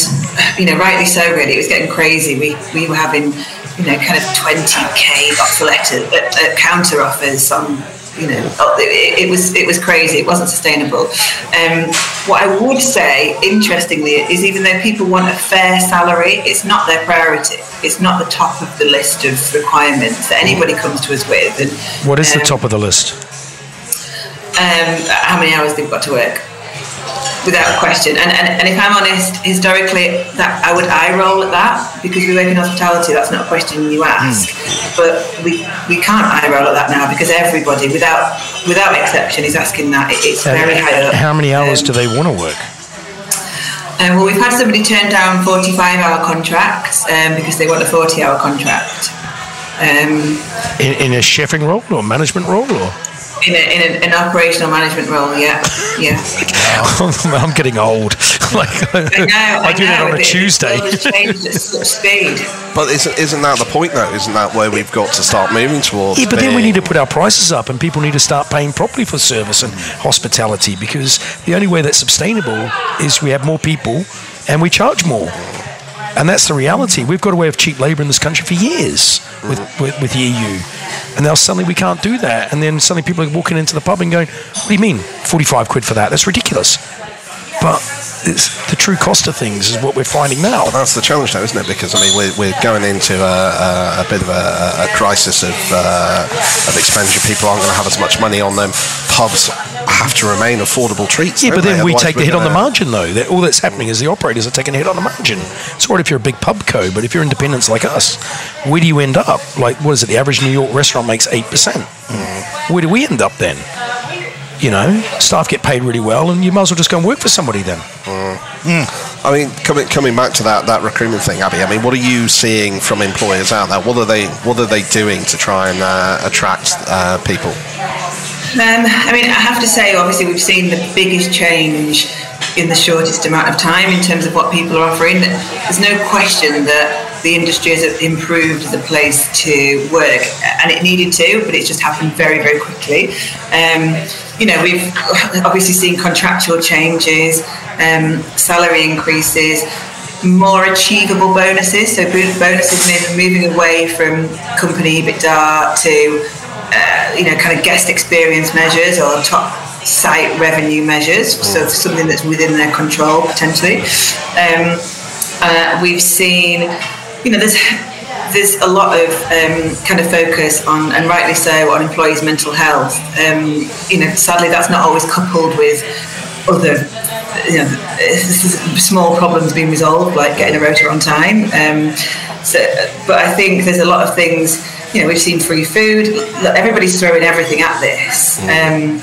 you know, rightly so. Really, it was getting crazy. We we were having, you know, kind of twenty K offer letters, uh, counter offers on, you know, it, it was it was crazy. It wasn't sustainable. Um, what I would say, interestingly, is even though people want a fair salary, it's not their priority. It's not the top of the list of requirements that anybody comes to us with. And what is um, the top of the list? Um, how many hours they've got to work, without question. And, and and if I'm honest, historically, that I would eye roll at that, because we work in hospitality. That's not a question you ask. Mm. But we we can't eye roll at that now, because everybody, without without exception, is asking that. It, it's uh, very high up. How many hours um, do they want to work? Um, well, we've had somebody turn down forty-five hour contracts um, because they want a forty hour contract. Um, in, in a chefing role or management role or? In, a, in a, an operational management role, yeah, yeah. Wow. I'm getting old. Like, I, know, I, I do know. That on a it, Tuesday. It's changed at such speed. But isn't, isn't that the point, though? Isn't that where we've got to start moving towards? Yeah, but being... then we need to put our prices up, and people need to start paying properly for service and hospitality, because the only way that's sustainable is we have more people and we charge more. And that's the reality. We've got a way of cheap labour in this country for years with, with, with the E U. And now suddenly we can't do that. And then suddenly people are walking into the pub and going, what do you mean, forty-five quid for that? That's ridiculous. But it's the true cost of things is what we're finding now. Well, that's the challenge, though, isn't it? Because, I mean, we're, we're going into a, a, a bit of a, a crisis of, uh, of expenditure. People aren't going to have as much money on them. Pubs have to remain affordable treats. Yeah, but then we take the hit on the margin, though. That, all that's happening is the operators are taking a hit on the margin. It's all right if you're a big pub co, but if you're independents like us, where do you end up? Like, what is it? The average New York restaurant makes eight percent. Mm. Where do we end up then? You know, staff get paid really well, and you might as well just go and work for somebody then. Mm. Mm. I mean, coming coming back to that that recruitment thing, Abby. I mean, what are you seeing from employers out there? What are they What are they doing to try and uh, attract uh, people? Um, I mean, I have to say, obviously, we've seen the biggest change in the shortest amount of time in terms of what people are offering. There's no question that the industry has improved as a place to work, and it needed to, but it just happened very, very quickly. Um, you know, we've obviously seen contractual changes, um, salary increases, more achievable bonuses. So bonuses mean moving away from company EBITDA to, uh, you know, kind of guest experience measures or top site revenue measures, so something that's within their control potentially. Um, uh, we've seen, you know, there's there's a lot of um, kind of focus on, and rightly so, on employees' mental health. Um, you know, sadly, that's not always coupled with other, you know, small problems being resolved, like getting a rota on time. Um, so, but I think there's a lot of things. You know, we've seen free food. Everybody's throwing everything at this. Um,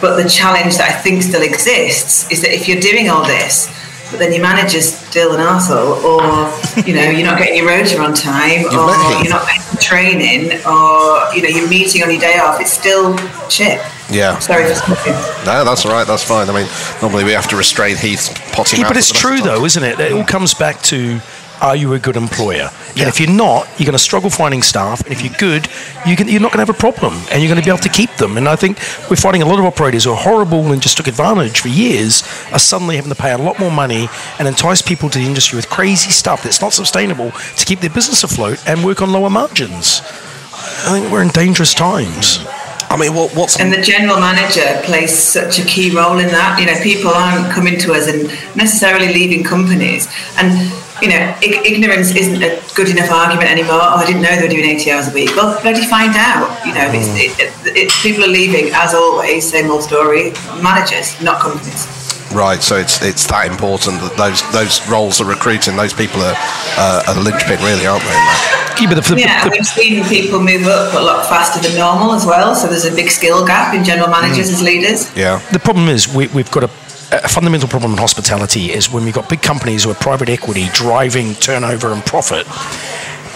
But the challenge that I think still exists is that if you're doing all this, but then your manager's still an arsehole, or, you know, you're not getting your rota on time, or you're not paying for training, or, you know, you're meeting on your day off, it's still shit. Yeah. Sorry for smoking. No, that's all right. That's fine. I mean, normally we have to restrain Heath's potty mouth. Yeah, but it's true, though, isn't it? It all comes back to... are you a good employer? Yeah. And if you're not, you're going to struggle finding staff. And if you're good, you can, you're not going to have a problem, and you're going to be able to keep them. And I think we're finding a lot of operators who are horrible and just took advantage for years are suddenly having to pay a lot more money and entice people to the industry with crazy stuff that's not sustainable to keep their business afloat and work on lower margins. I think we're in dangerous times. I mean, what, what's... And the general manager plays such a key role in that. You know, people aren't coming to us and necessarily leaving companies. And, you know, ig- ignorance isn't a good enough argument anymore. Oh, I didn't know they were doing eighty hours a week. Well, bloody find out. You know, it's, it, it, it, people are leaving, as always, same old story, managers, not companies. right. So it's it's that important that those those roles are recruiting. Those people are uh, are the linchpin, really, aren't they? Yeah, but the, the, yeah, we've seen people move up a lot faster than normal as well. So there's a big skill gap in general managers mm. as leaders. Yeah. The problem is we, we've got a. A fundamental problem in hospitality is when we've got big companies with private equity driving turnover and profit,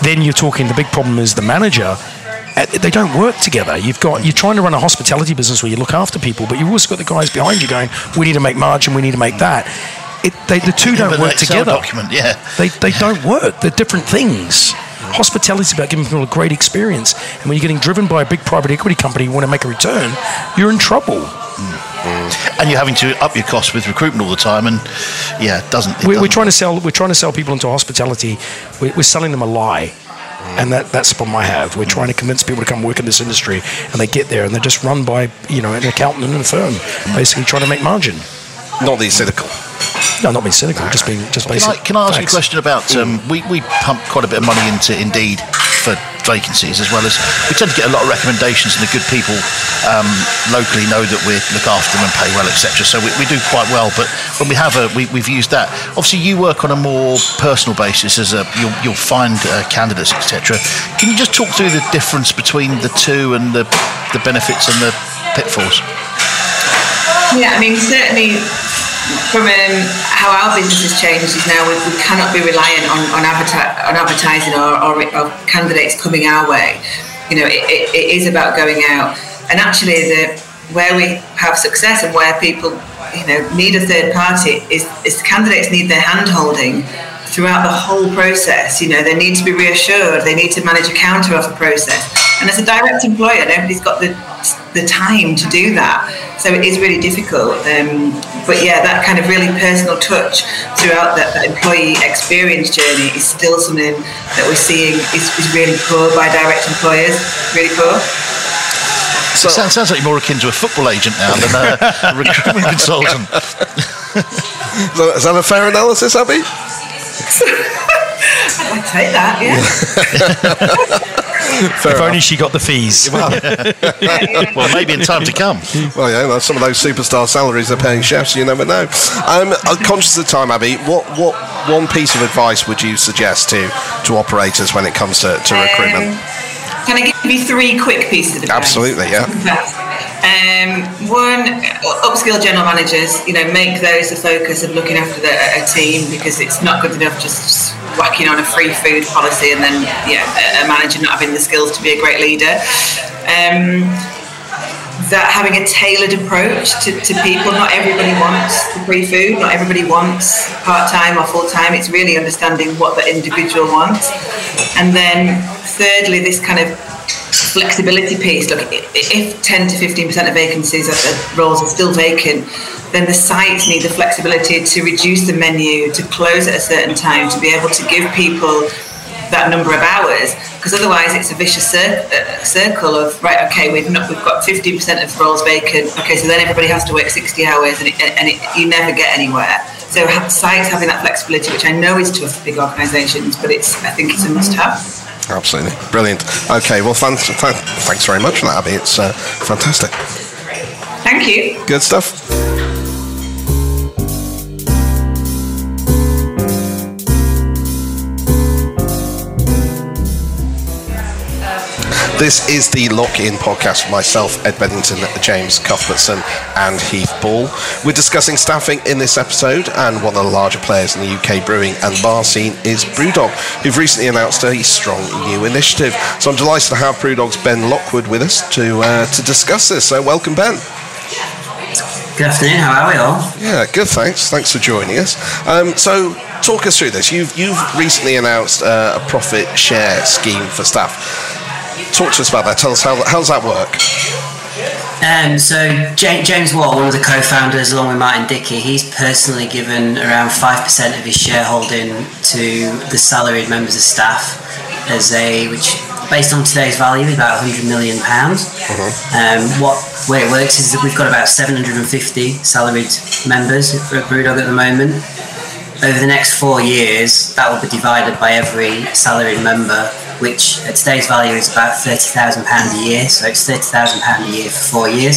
then you're talking, the big problem is the manager. They don't work together. You've got, you're trying to run a hospitality business where you look after people, but you've also got the guys behind you going, we need to make margin, we need to make that. It, they, the two don't work together. Document, yeah. They, they don't work. They're different things. Hospitality is about giving people a great experience. And when you're getting driven by a big private equity company, you want to make a return, you're in trouble. Mm. And you're having to up your costs with recruitment all the time, and yeah, it doesn't. It we're, doesn't we're trying to sell. We're trying to sell people into hospitality. We're, we're selling them a lie, mm. and that, that's the problem I have. We're mm. trying to convince people to come work in this industry, and they get there, and they're just run by you know an accountant and a firm, mm. basically trying to make margin. Not these cynical. No, not being cynical. Just being just basic. Can I, can I ask facts. you a question about? Um, we we pump quite a bit of money into Indeed for vacancies, as well as we tend to get a lot of recommendations, and the good people um, locally know that we look after them and pay well, et cetera. So we, we do quite well. But when we have a, we, we've used that. Obviously, you work on a more personal basis as a you'll, you'll find uh, candidates, et cetera. Can you just talk through the difference between the two and the the benefits and the pitfalls? Yeah, I mean certainly. From um, how our business has changed is now we, we cannot be reliant on on, adverti- on advertising or, or, or candidates coming our way. You know, it, it, it is about going out. And actually, the where we have success and where people, you know, need a third party is, is candidates need their hand holding throughout the whole process. You know, they need to be reassured. They need to manage a counter offer process. And as a direct employer, nobody's got the the time to do that. So it is really difficult. Um, but yeah, that kind of really personal touch throughout that, that employee experience journey is still something that we're seeing is, is really poor by direct employers, really poor. So it sounds, sounds like you're more akin to a football agent now than a, a recruitment consultant. Is that a fair analysis, Abby? I'd take that, yeah. Fair if enough. Only she got the fees. Well, well, maybe in time to come. Well, yeah, well, some of those superstar salaries they're paying chefs, you never know. Um, conscious of the time, Abby, what, what one piece of advice would you suggest to, to operators when it comes to, to um, recruitment? Can I give you three quick pieces of advice? Absolutely, yeah. Um, one, upskill general managers, you know, make those the focus of looking after the, a team, because it's not good enough just whacking on a free food policy and then yeah, a manager not having the skills to be a great leader. Um, that having a tailored approach to, to people, not everybody wants the free food, not everybody wants part-time or full-time. It's really understanding what the individual wants. And then thirdly, this kind of flexibility piece. Look, if ten to fifteen percent of vacancies of roles are still vacant, then the sites need the flexibility to reduce the menu, to close at a certain time, to be able to give people that number of hours, because otherwise it's a vicious cir- uh, circle of right. Okay, we've not, we've got fifteen percent of roles vacant. Okay, so then everybody has to work sixty hours, and it, and it, you never get anywhere. So sites having that flexibility, which I know is tough for big organisations, but it's I think it's a must-have. Absolutely. Brilliant. Okay, well, thanks, thanks very much for that, Abby. It's uh, fantastic. Thank you. Good stuff. This is the Lock In podcast with myself, Ed Beddington, James Cuthbertson and Heath Ball. We're discussing staffing in this episode, and one of the larger players in the U K brewing and bar scene is BrewDog, who've recently announced a strong new initiative. So I'm delighted to have BrewDog's Ben Lockwood with us to uh, to discuss this. So welcome, Ben. Good afternoon, how are we all? Yeah, good, thanks. Thanks for joining us. Um, so... Talk us through this. You've you've recently announced uh, a profit share scheme for staff. Talk to us about that. Tell us how how's that work. Um, so J- James Watt, one of the co-founders, along with Martin Dickey, he's personally given around five percent of his shareholding to the salaried members of staff, as a which based on today's value is about one hundred million pounds. Mm-hmm. Um, what way it works is that we've got about seven hundred fifty salaried members at BrewDog at the moment. Over the next four years, that will be divided by every salaried member, which at today's value is about thirty thousand pounds a year. So it's thirty thousand pounds a year for four years,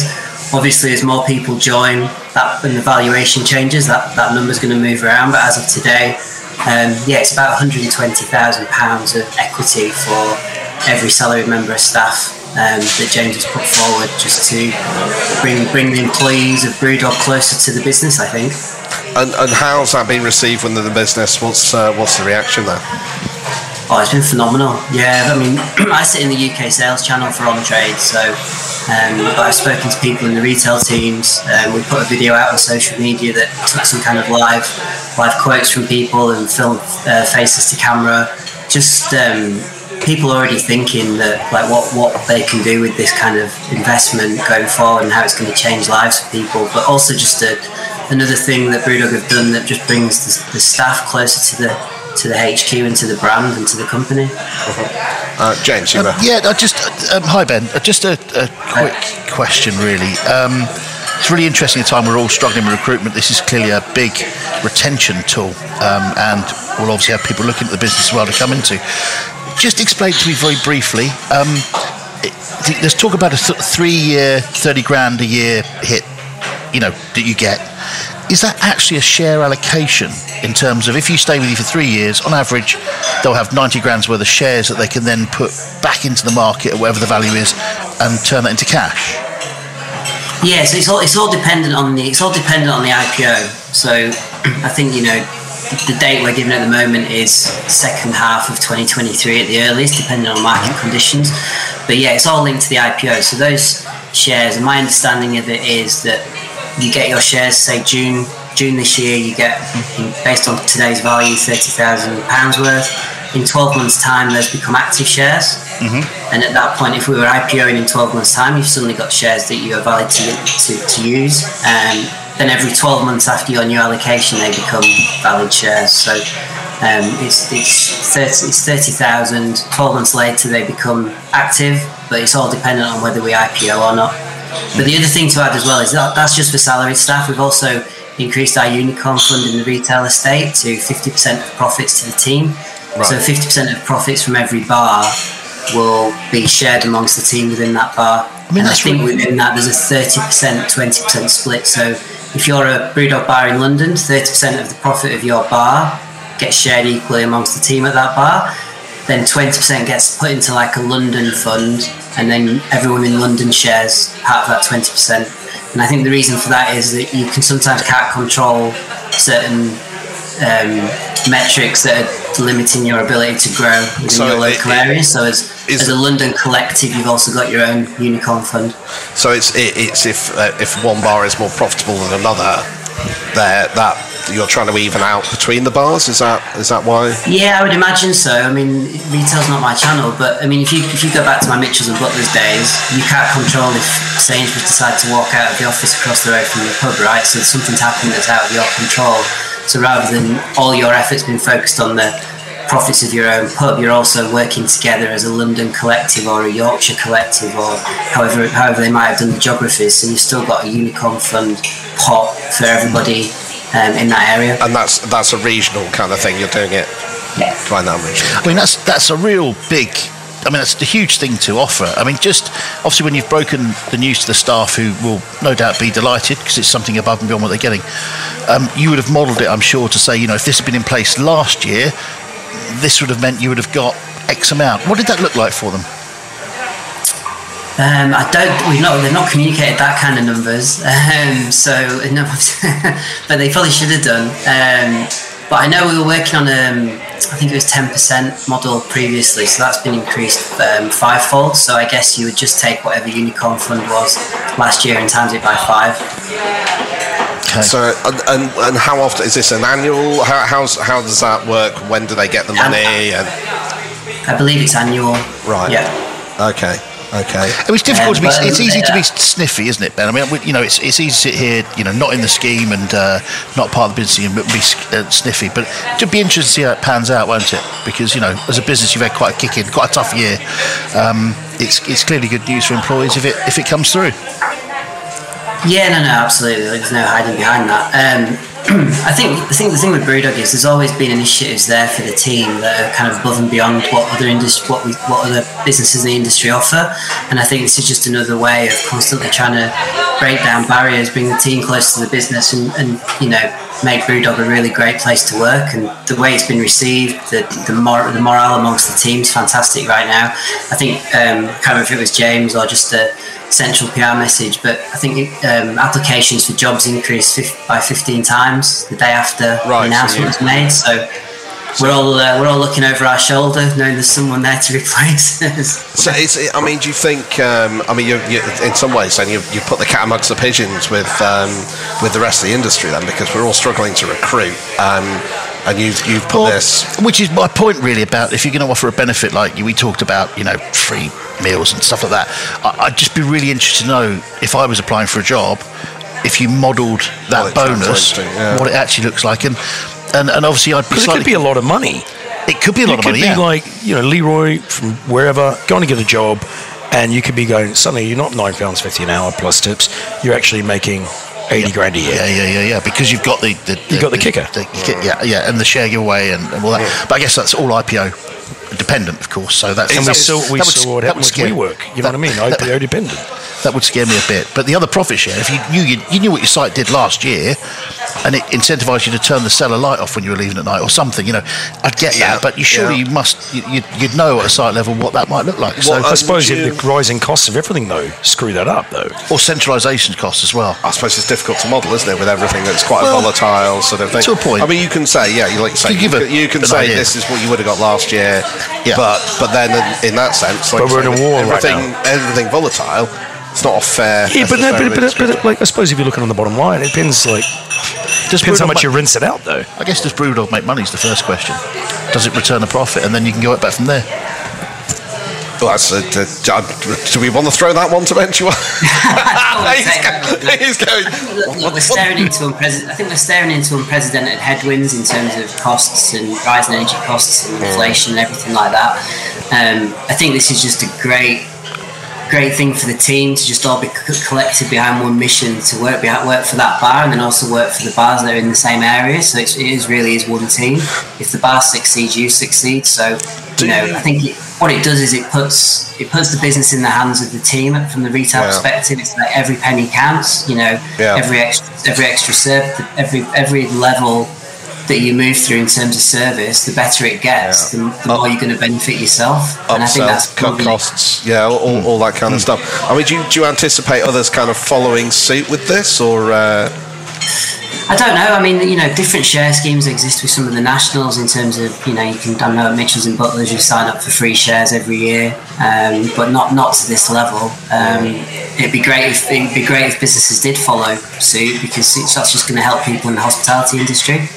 Obviously, as more people join, that and the valuation changes, that, that number's going to move around. But as of today, um, yeah, it's about one hundred twenty thousand pounds of equity for every salaried member of staff um, that James has put forward, just to bring bring the employees of BrewDog closer to the business, I think. And, and how's that been received within the business? What's uh, what's the reaction there? Oh, it's been phenomenal. Yeah, I mean, I sit in the U K sales channel for on-trade, so um, but I've spoken to people in the retail teams. Um, we put a video out on social media that took some kind of live live quotes from people and filmed uh, faces to camera. Just um, people already thinking that like what, what they can do with this kind of investment going forward and how it's going to change lives for people, but also just a, another thing that BrewDog have done that just brings the, the staff closer to the to the H Q and to the brand and to the company. Uh, James, you um, yeah, I just um, hi Ben. Just a, a quick uh, question, really. Um, it's really interesting a time we're all struggling with recruitment. This is clearly a big retention tool, um, and we'll obviously have people looking at the business as well to come into. Just explain to me very briefly. Um, it, th- there's talk about a th- three-year, thirty grand a year hit, you know, that you get. Is that actually a share allocation in terms of if you stay with you for three years, on average, they'll have ninety grand's worth of shares that they can then put back into the market at whatever the value is and turn that into cash? Yeah, so it's all it's all dependent on the it's all dependent on the I P O. So I think, you know, the date we're given at the moment is second half of twenty twenty-three at the earliest, depending on market conditions. But yeah, it's all linked to the I P O. So those shares, and my understanding of it is that you get your shares, say June June this year, you get, based on today's value, thirty thousand pounds worth. In twelve months' time, those become active shares. Mm-hmm. And at that point, if we were IPOing in twelve months' time, you've suddenly got shares that you are valid to, to, to use. Um, then every twelve months after your new allocation, they become valid shares. So um, it's, it's thirty thousand, it's thirty thousand. twelve months later, they become active, but it's all dependent on whether we I P O or not. But the other thing to add as well is that that's just for salaried staff. We've also increased our unicorn fund in the retail estate to fifty percent of profits to the team. Right. So fifty percent of profits from every bar will be shared amongst the team within that bar. I mean, and I think really- within that there's a thirty percent, twenty percent split. So if you're a BrewDog bar in London, thirty percent of the profit of your bar gets shared equally amongst the team at that bar. Then twenty percent gets put into like a London fund, and then everyone in London shares part of that twenty percent. And I think the reason for that is that you can sometimes can't control certain um, metrics that are limiting your ability to grow within so your local it, it, area. So as, as a London collective, you've also got your own unicorn fund. So it's it, it's if uh, if one bar is more profitable than another, there that you're trying to even out between the bars. Is that is that why? Yeah, I would imagine so. I mean, retail's not my channel, but I mean, if you if you go back to my Mitchells and Butlers days, you can't control if Sainsbury's decide to walk out of the office across the road from your pub, right? So something's happened that's out of your control. So rather than all your efforts being focused on the profits of your own pub, you're also working together as a London collective or a Yorkshire collective, or however however they might have done the geographies. So you've still got a unicorn fund pot for everybody um, in that area. And that's that's a regional kind of thing. You're doing it. Yeah. Find that regional. I mean, that's that's a real big. I mean, that's a huge thing to offer. I mean, just obviously when you've broken the news to the staff, who will no doubt be delighted because it's something above and beyond what they're getting. Um, you would have modelled it, I'm sure, to say, you know, if this had been in place last year, this would have meant you would have got X amount. What did that look like for them? Um, I don't. We've not. They've not communicated that kind of numbers. Um, so no, but they probably should have done. Um, but I know we were working on. Um, I think it was ten percent model previously, so that's been increased um, fivefold. So I guess you would just take whatever unicorn fund was last year and times it by five. Okay. So and, and and how often is this an annual? How how's, how does that work? When do they get the money? And I believe it's annual. Right. Yeah. Okay. Okay. It was difficult um, to be. It's easy to be sniffy, isn't it, Ben? I mean, we, you know, it's it's easy to sit here, you know, not in the scheme and uh, not part of the business and be uh, sniffy. But it'll be interesting to see how it pans out, won't it? Because, you know, as a business, you've had quite a kick in, quite a tough year. Um, it's it's clearly good news for employees if it if it comes through. Yeah, no, no, absolutely. There's no hiding behind that. Um, I think I think the thing with BrewDog is there's always been initiatives there for the team that are kind of above and beyond what other industry, what we, what other businesses in the industry offer. And I think this is just another way of constantly trying to break down barriers, bring the team close to the business, and, and you know, make BrewDog a really great place to work. And the way it's been received, the the, mor- the morale amongst the team's fantastic right now. I think um, I can't remember if it was James or just a central P R message, but I think um, applications for jobs increased f- by fifteen times the day after right, the announcement was made. So we're all uh, we're all looking over our shoulder, knowing there's someone there to replace us. So, it's, I mean, do you think? Um, I mean, you, you, in some ways, then you you put the cat amongst the pigeons with um, with the rest of the industry, then, because we're all struggling to recruit. Um, And you've, you've put well, this... Which is my point, really, about if you're going to offer a benefit like we talked about, you know, free meals and stuff like that, I, I'd just be really interested to know, if I was applying for a job, if you modelled that well, bonus, yeah. what it actually looks like. And and, and obviously, I'd be slightly... Because it could be a lot of money. It could be a lot of money, yeah. It could be like, you know, Leroy from wherever, going to get a job, and you could be going, suddenly you're not nine pounds fifty an hour plus tips, you're actually making... eighty yeah. grand a year. Yeah, yeah, yeah, yeah. Because you've got the... the, the you've got the, the kicker. The, the, yeah, yeah, and the share giveaway and, and all that. Yeah. But I guess that's all I P O dependent, of course. So that's... And we saw what happened with WeWork. You that, know what I mean? I P O that, dependent. That would scare me a bit. But the other profit share, if you knew you, you knew what your site did last year and it incentivised you to turn the cellar light off when you were leaving at night or something, you know, I'd get yeah. that. But you surely yeah. you must... You, you'd, you'd know at a site level what that might look like. Well, so I suppose you, the rising costs of everything, though, screw that up, though. Or centralisation costs as well. I suppose it's difficult to model, isn't it, with everything that's quite well, a volatile sort of thing. To a point. I mean, you can say, yeah, you like say, you, you, a, you can say idea. This is what you would have got last year, yeah. but but then in, in that sense, like but we're in a war everything, right now. Everything volatile. It's not a fair. Yeah, but no, but, but, but like I suppose if you're looking on the bottom line, it depends like does depends how much ma- you rinse it out, though. I guess does BrewDog make money is the first question. Does it return a profit, and then you can go back from there. Well, that's a, a, a, do we want to throw that one to Bench? He's going. Look, we're staring into unprecedented. I think we're staring into unprecedented headwinds in terms of costs and rising energy costs and inflation and everything like that. Um, I think this is just a great, great thing for the team to just all be collected behind one mission to work behind, work for that bar and then also work for the bars that are in the same area. So it's, it is really is one team. If the bar succeeds, you succeed. So. You know, I think it, what it does is it puts it puts the business in the hands of the team from the retail yeah. perspective. It's like every penny counts. You know, yeah. every extra, every extra serve, every every level that you move through in terms of service, the better it gets, yeah. the, the more you're going to benefit yourself. Upsell, and I think that's cut costs, yeah, all, mm. all that kind of mm. stuff. I mean, do you, do you anticipate others kind of following suit with this, or? Uh I don't know. I mean, you know, different share schemes exist with some of the nationals in terms of, you know, you can, I know at Mitchells and Butlers you sign up for free shares every year, um, but not, not to this level. Um, it'd be great if it'd be great if businesses did follow suit because it's, that's just going to help people in the hospitality industry.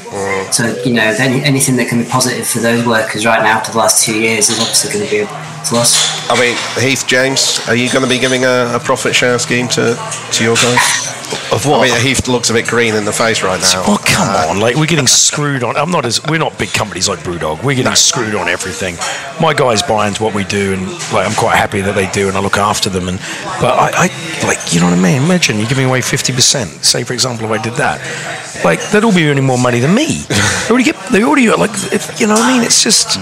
So, you know, any, anything that can be positive for those workers right now after the last two years is obviously going to be a plus. I mean, Heath, James, are you going to be giving a, a profit share scheme to, to your guys? Of what? I mean, Heath looks a bit green in the face right now. Oh, come uh, on. Like, we're getting screwed on. I'm not as... We're not big companies like BrewDog. We're getting no. screwed on everything. My guys buy into what we do, and, like, I'm quite happy that they do, and I look after them. And But I, I... Like, you know what I mean? Imagine you're giving away fifty percent. Say, for example, if I did that. Like, they'd all be earning more money than me. They already get... They already... Like, if, you know what I mean? It's just...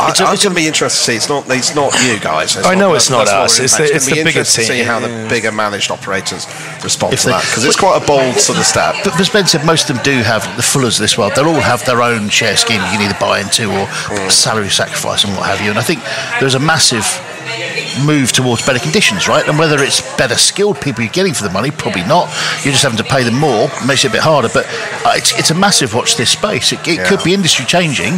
I, it's, I'm going to be interested to see. It's not, it's not you guys. It's I know not, it's not us. It's, it's, the, it's the bigger team. It's going to be interesting to see how yeah. the bigger managed operators respond if to that. Because it's quite a bold sort of step. But as Ben said, most of them do have the Fullers of this world. They'll all have their own share scheme you can either buy into or mm. salary sacrifice and what have you. And I think there's a massive move towards better conditions, right? And whether it's better skilled people you're getting for the money, probably not. You're just having to pay them more. It makes it a bit harder. But uh, it's, it's a massive watch this space. It, it yeah. could be industry changing.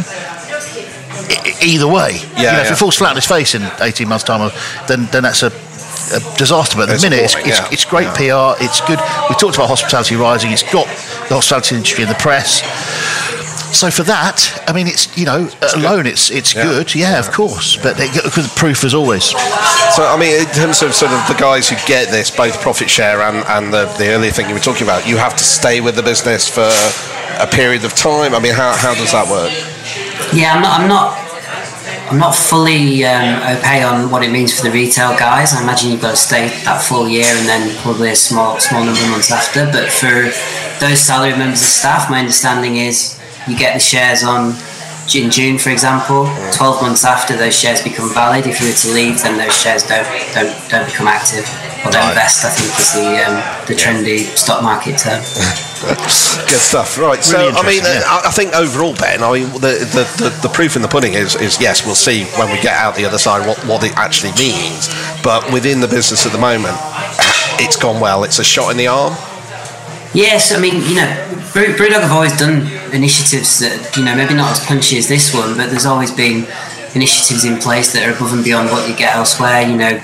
Either way, yeah, you know, yeah. if it falls flat on its face in eighteen months' time, then then that's a, a disaster. But at the minute, it's, it's, yeah. it's great yeah. P R. It's good. We talked about Hospitality Rising. It's got the hospitality industry and the press. So for that, I mean, it's you know it's alone, good. it's it's yeah. good. Yeah, yeah, of course. Yeah. But the proof as always. So I mean, in terms of sort of the guys who get this, both profit share and and the the earlier thing you were talking about, you have to stay with the business for a period of time. I mean, how how does that work? Yeah, I'm not. I'm not. I'm not fully um, au pair on what it means for the retail guys. I imagine you've got to stay that full year and then probably a small small number of months after. But for those salary members of staff, my understanding is you get the shares on in June, for example. Twelve months after those shares become valid, if you were to leave, then those shares don't don't don't become active or don't vest. I think is the um, the trendy stock market term. Good stuff, right? Really so, I mean, yeah. I think overall, Ben, I mean, the, the, the, the proof in the pudding is, is yes, we'll see when we get out the other side what, what it actually means. But within the business at the moment, it's gone well. It's a shot in the arm. Yes, I mean, you know, BrewDog have always done initiatives that, you know, maybe not as punchy as this one, but there's always been initiatives in place that are above and beyond what you get elsewhere. You know,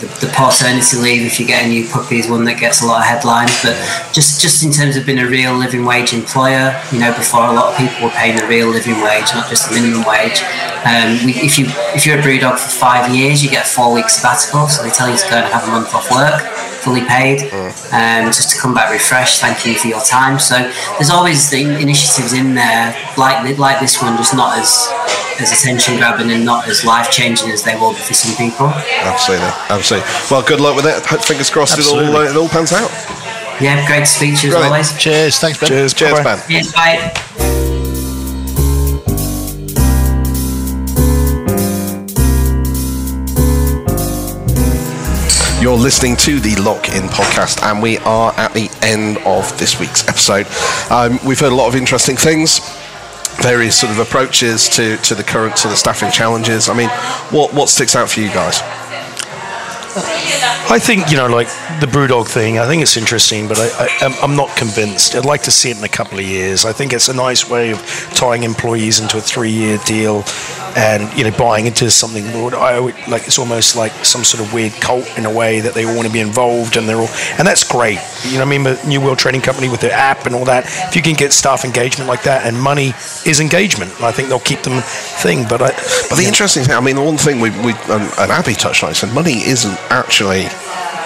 the, the paternity leave if you get a new puppy is one that gets a lot of headlines, but just, just in terms of being a real living wage employer, you know, before a lot of people were paying the real living wage, not just the minimum wage. Um, we, if, you, if you're a BrewDog for five years, you get a four-week sabbatical, so they tell you to go and have a month off work, fully paid, um, just to come back refreshed. Thank you for your time. So there's always the initiatives in there like like this one, just not as as attention grabbing and not as life changing as they will be for some people. Absolutely, absolutely. Well, good luck with it. Fingers crossed it all uh, it all pans out. Yeah, great to speak to you as right. always. Cheers, thanks, Ben. Cheers, cheers, Ben. Cheers, bye. You're listening to the Lock In podcast, and we are at the end of this week's episode. Um, we've heard a lot of interesting things, various sort of approaches to, to the current sort of staffing challenges. I mean, what, what sticks out for you guys? I think, you know, like the BrewDog thing, I think it's interesting, but I, I, I'm not convinced. I'd like to see it in a couple of years. I think it's a nice way of tying employees into a three-year deal and, you know, buying into something more. I would, like, it's almost like some sort of weird cult in a way that they all want to be involved, and they're all, and that's great. You know what I mean? But New World Trading Company with their app and all that, if you can get staff engagement like that, and money is engagement, I think they'll keep them thing. But I, but the yeah. interesting thing, I mean, the one thing we, we and, and Abby touched on, said money isn't actually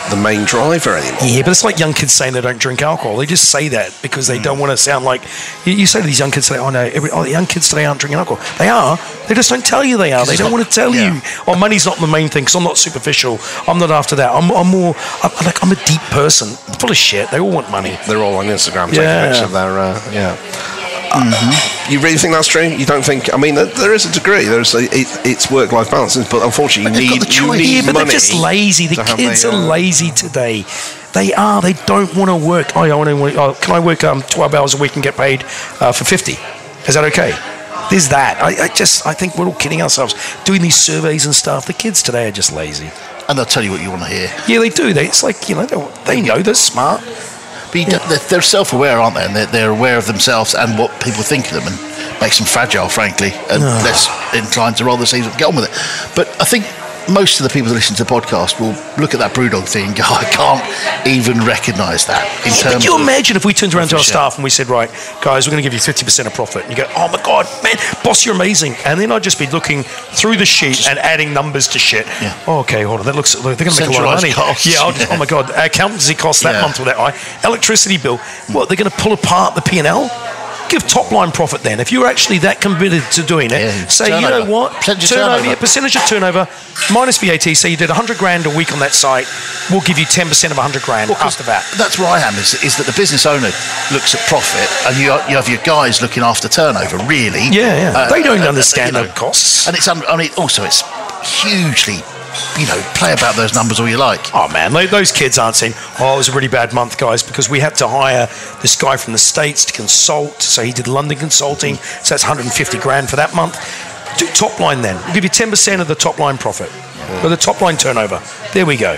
the main driver anymore. Yeah, but it's like young kids saying they don't drink alcohol. They just say that because they mm. don't want to sound like... You, you say to these young kids today, oh no, every, oh, the young kids today aren't drinking alcohol. They are. They just don't tell you they are. They don't want to tell yeah. you. Oh, money's not the main thing because I'm not superficial. I'm not after that. I'm, I'm more... I'm, like, I'm a deep person. I'm full of shit. They all want money. They're all on Instagram taking yeah. pictures of their... Uh, yeah. Mm-hmm. You really think that's true? You don't think? I mean, there is a degree. There's a, it, it's work-life balance, but unfortunately, but you need, you need yeah, but money. They're just lazy. The kids they, uh, are lazy today. They are. They don't want to work. Oh, I want to. Oh, can I work um, twelve hours a week and get paid uh, for fifty? Is that okay? There's that. I, I just. I think we're all kidding ourselves. Doing these surveys and stuff. The kids today are just lazy. And they'll tell you what you want to hear. Yeah, they do. They. It's like, you know. They, they know. They're smart. But yeah. they're self-aware, aren't they? And they're aware of themselves and what people think of them, and makes them fragile, frankly, and oh. less inclined to roll their sleeves up and get on with it. But I think most of the people that listen to the podcast will look at that BrewDog thing and go, I can't even recognise that. In yeah, terms but you of imagine if we turned around to our staff and we said, right, guys, we're going to give you fifty percent of profit. And you go, oh my God, man, boss, you're amazing. And then I'd just be looking through the sheet just and adding numbers to shit. Yeah. Oh, okay, hold on, that looks, they're going to make a lot of money. Costs. Yeah, I'll just, yeah, oh my God, accountancy costs that yeah. month were that high. Electricity bill, what, they're going to pull apart the P and L? Give top line profit then. If you're actually that committed to doing it, yeah. say, turnover. You know what? Percentage turnover, turnover. Yeah, percentage of turnover minus V A T. So you did one hundred grand a week on that site. We'll give you ten percent of one hundred grand well, after that. That's where I am, is, is that the business owner looks at profit and you, you have your guys looking after turnover, really. Yeah, yeah. Uh, they don't uh, understand uh, you know, the costs. And it's, I mean, also, it's hugely, you know, play about those numbers all you like. Oh man, those kids aren't saying, oh, it was a really bad month, guys, because we had to hire this guy from the States to consult, so he did London consulting, so that's one hundred fifty grand for that month. Do top line then. We'll give you ten percent of the top line profit, yeah. or the top line turnover. There we go.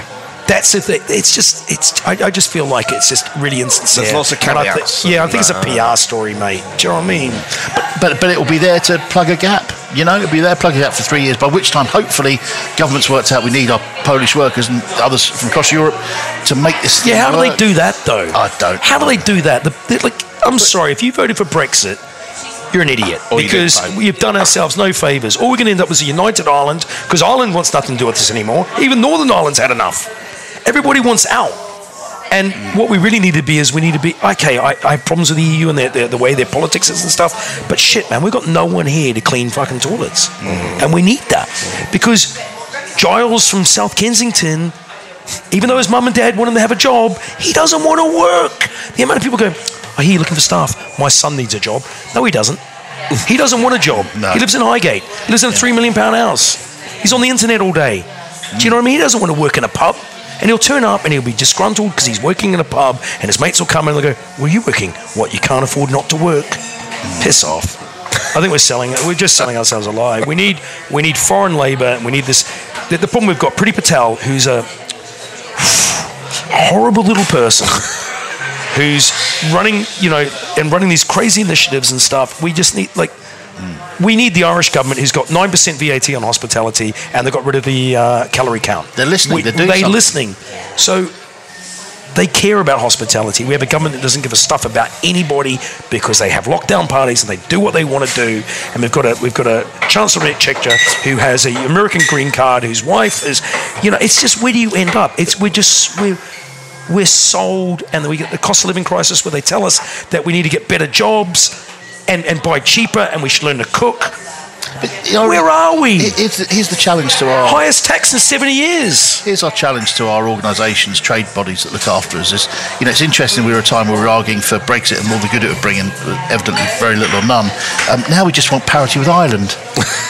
That's the thing. It's just, it's, I, I just feel like it's just really insincere. There's lots of caveats. I th- yeah, I think it's a P R story, mate. Do you know what I mean? But, but, but it'll be there to plug a gap. You know, it'll be there plugging it out for three years, by which time, hopefully, government's worked out we need our Polish workers and others from across Europe to make this thing Yeah, how work. Do they do that, though? I don't How know. Do they do that? The, like, I'm but, sorry, if you voted for Brexit, you're an idiot, or because we've done ourselves no favours. All we're going to end up with a united Ireland, because Ireland wants nothing to do with this anymore. Even Northern Ireland's had enough. Everybody wants out. And what we really need to be is we need to be, okay, I, I have problems with the E U and their, their, the way their politics is and stuff, but shit, man, we've got no one here to clean fucking toilets. Mm-hmm. And we need that. Because Giles from South Kensington, even though his mum and dad want him to have a job, he doesn't want to work. The amount of people go, I hear you're looking for staff. My son needs a job. No, he doesn't. He doesn't want a job. No. He lives in Highgate. He lives in a three million pound house. He's on the internet all day. Do you know what I mean? He doesn't want to work in a pub. And he'll turn up and he'll be disgruntled because he's working in a pub and his mates will come and they'll go, well, you working? What, you can't afford not to work? Piss off. I think we're selling, we're just selling ourselves alive. We need, we need foreign labour and we need this. The, the problem we've got, Priti Patel, who's a horrible little person who's running, you know, and running these crazy initiatives and stuff. We just need, like, we need the Irish government who's got nine percent V A T on hospitality and they got rid of the uh, calorie count. They're listening. We, they're doing they're something. listening. So they care about hospitality. We have a government that doesn't give a stuff about anybody because they have lockdown parties and they do what they want to do. And we've got a we've got a Chancellor Exchequer who has an American green card, whose wife is, you know, it's just, where do you end up? It's we're just we're we're sold, and we get the cost of living crisis where they tell us that we need to get better jobs. And, and buy cheaper, and we should learn to cook. But, you know, where are we? Here's the, here's the challenge to our... highest tax in seventy years. Here's our challenge to our organisations, trade bodies that look after us. Is, you know, it's interesting, we were a time where we were arguing for Brexit and all the good it would bring, and evidently very little or none. Um, now we just want parity with Ireland.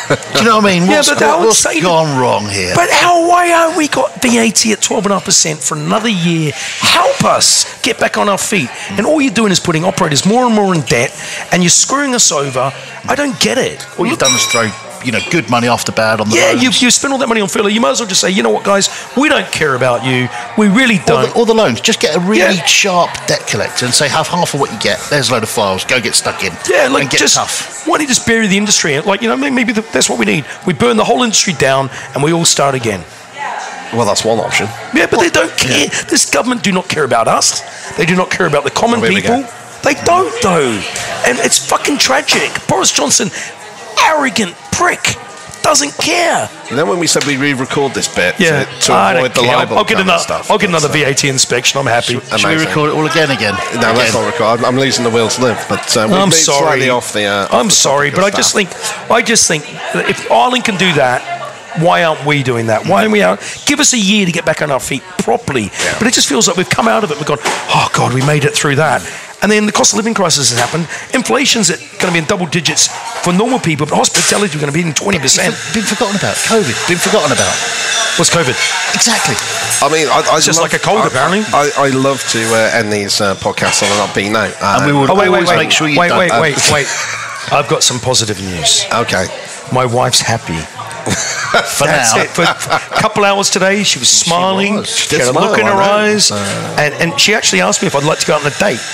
Do you know what I mean? What's, yeah, but what, what's gone wrong here? But how, why are we got V A T at twelve point five percent for another year? Help us get back on our feet. Mm. And all you're doing is putting operators more and more in debt, and you're screwing us over. Mm. I don't get it. All you've done is throw, you know, good money after bad on the yeah, roads. you you spend all that money on filler. You might as well just say, you know what, guys, we don't care about you. We really don't. Or the, or the loans. Just get a really yeah. sharp debt collector and say, have half of what you get. There's a load of files. Go get stuck in. Yeah, like, and get just, tough. Why don't you just bury the industry? Like, you know, maybe the, that's what we need. We burn the whole industry down and we all start again. Well, that's one option. Yeah, but well, they don't care. Yeah. This government do not care about us. They do not care about the common well, people. They don't, though. And it's fucking tragic. Boris Johnson... arrogant prick, doesn't care. And then when we said we re-record this bit yeah. to, to avoid the libel, I'll get another, stuff, I'll get another V A T inspection. I'm happy. Should, should we record it all again? Again? No, again. Let's not record. I'm, I'm losing the will to live. But um, I'm sorry. Off the, uh, off I'm the sorry, but I just think, I just think, that if Ireland can do that, why aren't we doing that? Why aren't we out? Give us a year to get back on our feet properly. Yeah. But it just feels like we've come out of it. We've gone, oh God, we made it through that. And then the cost of living crisis has happened. Inflation's at, going to be in double digits for normal people, but hospitality we're going to be in twenty percent. It's been forgotten about. COVID, been forgotten about. What's COVID? Exactly. I mean, I, I it's just love, like a cold, I, apparently. I, I, I love to uh, end these uh, podcasts on an upbeat note. Um, and we will oh, wait, wait, wait, make sure you wait, wait, wait, wait. I've got some positive news. Okay. My wife's happy. For that's it. For a couple hours today, she was smiling. She, she, she had a look in her eyes, and, and she actually asked me if I'd like to go out on a date.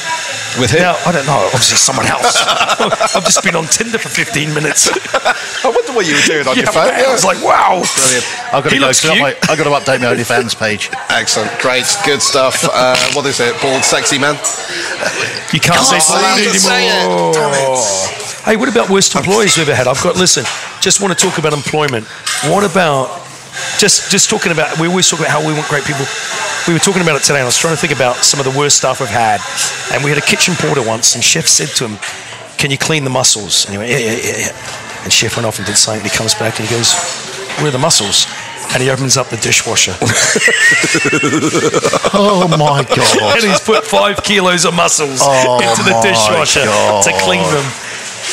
With who? Now, I don't know. Obviously, someone else. I've just been on Tinder for fifteen minutes. I wonder what you were doing on yeah, your phone. Yeah. I was like, wow. Brilliant. I've got, to go up my, I've got to update my OnlyFans page. Excellent. Great. Good stuff. Uh, what is it? Bald, sexy man. You can't say bald anymore. Damn it. Hey, what about worst employees we've ever had? I've got, listen, just want to talk about employment. What about, just just talking about, we always talk about how we want great people. We were talking about it today, and I was trying to think about some of the worst stuff I've had. And we had a kitchen porter once, and Chef said to him, can you clean the mussels? And he went, yeah, yeah, yeah, yeah. And Chef went off and did something, and he comes back and he goes, where are the mussels? And he opens up the dishwasher. Oh, my God. And he's put five kilos of mussels oh into the dishwasher God. to clean them.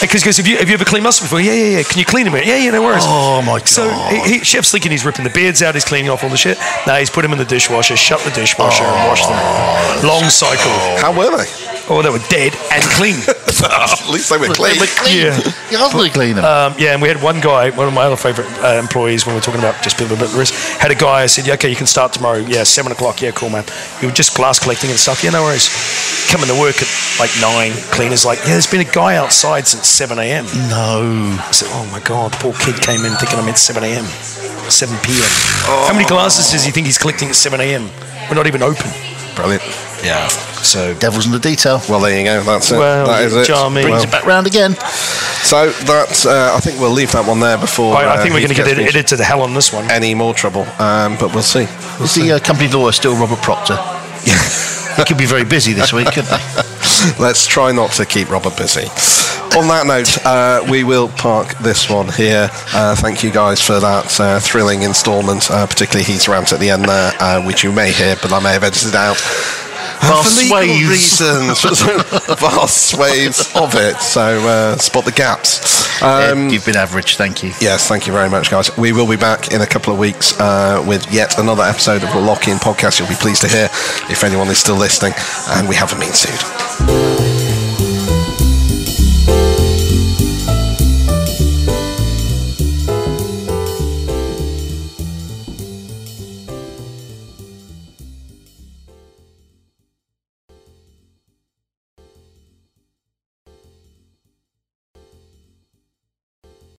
Because he goes, have you, have you ever cleaned mussels before? Yeah, yeah, yeah. Can you clean them? Yeah, yeah, no worries. Oh, my God. So, he, he, Chef's thinking he's ripping the beards out, he's cleaning off all the shit. No, he's put them in the dishwasher, shut the dishwasher, oh, and washed them. Long cycle. How were they? Oh, they were dead and clean. At least they were clean. They were clean. Yeah. You have to clean them. Um, yeah, and we had one guy, one of my other favourite uh, employees, when we were talking about just people a bit of risk, had a guy, I said, yeah, okay, you can start tomorrow. Yeah, seven o'clock. Yeah, cool, man. You were just glass collecting and stuff. Yeah, no worries. Coming to work at like nine, cleaner's like, yeah, there's been a guy outside since seven a.m. No. I said, oh my God, poor kid came in thinking I meant seven a.m. seven p.m. Oh. How many glasses does he think he's collecting at seven a.m? We're not even open. Brilliant. Yeah. So, devil's in the detail. Well, there you go. That's it. Well, that is it. Brings well. it back round again. So that's. Uh, I think we'll leave that one there before. I, I think uh, we're going to get edited to the hell on this one. Any more trouble? Um, but we'll see. We'll is see. the uh, company lawyer still Robert Proctor? He could be very busy this week, couldn't he? Let's try not to keep Robert busy. On that note, uh, we will park this one here. Uh, thank you guys for that uh, thrilling instalment, uh, particularly Heath's rant at the end there, uh, which you may hear, but I may have edited out. Vast for legal waves. Reasons, vast swaths of it. So uh, spot the gaps. Um, You've been average, thank you. Yes, thank you very much, guys. We will be back in a couple of weeks uh, with yet another episode of the Lock In podcast. You'll be pleased to hear, if anyone is still listening, and we haven't been sued.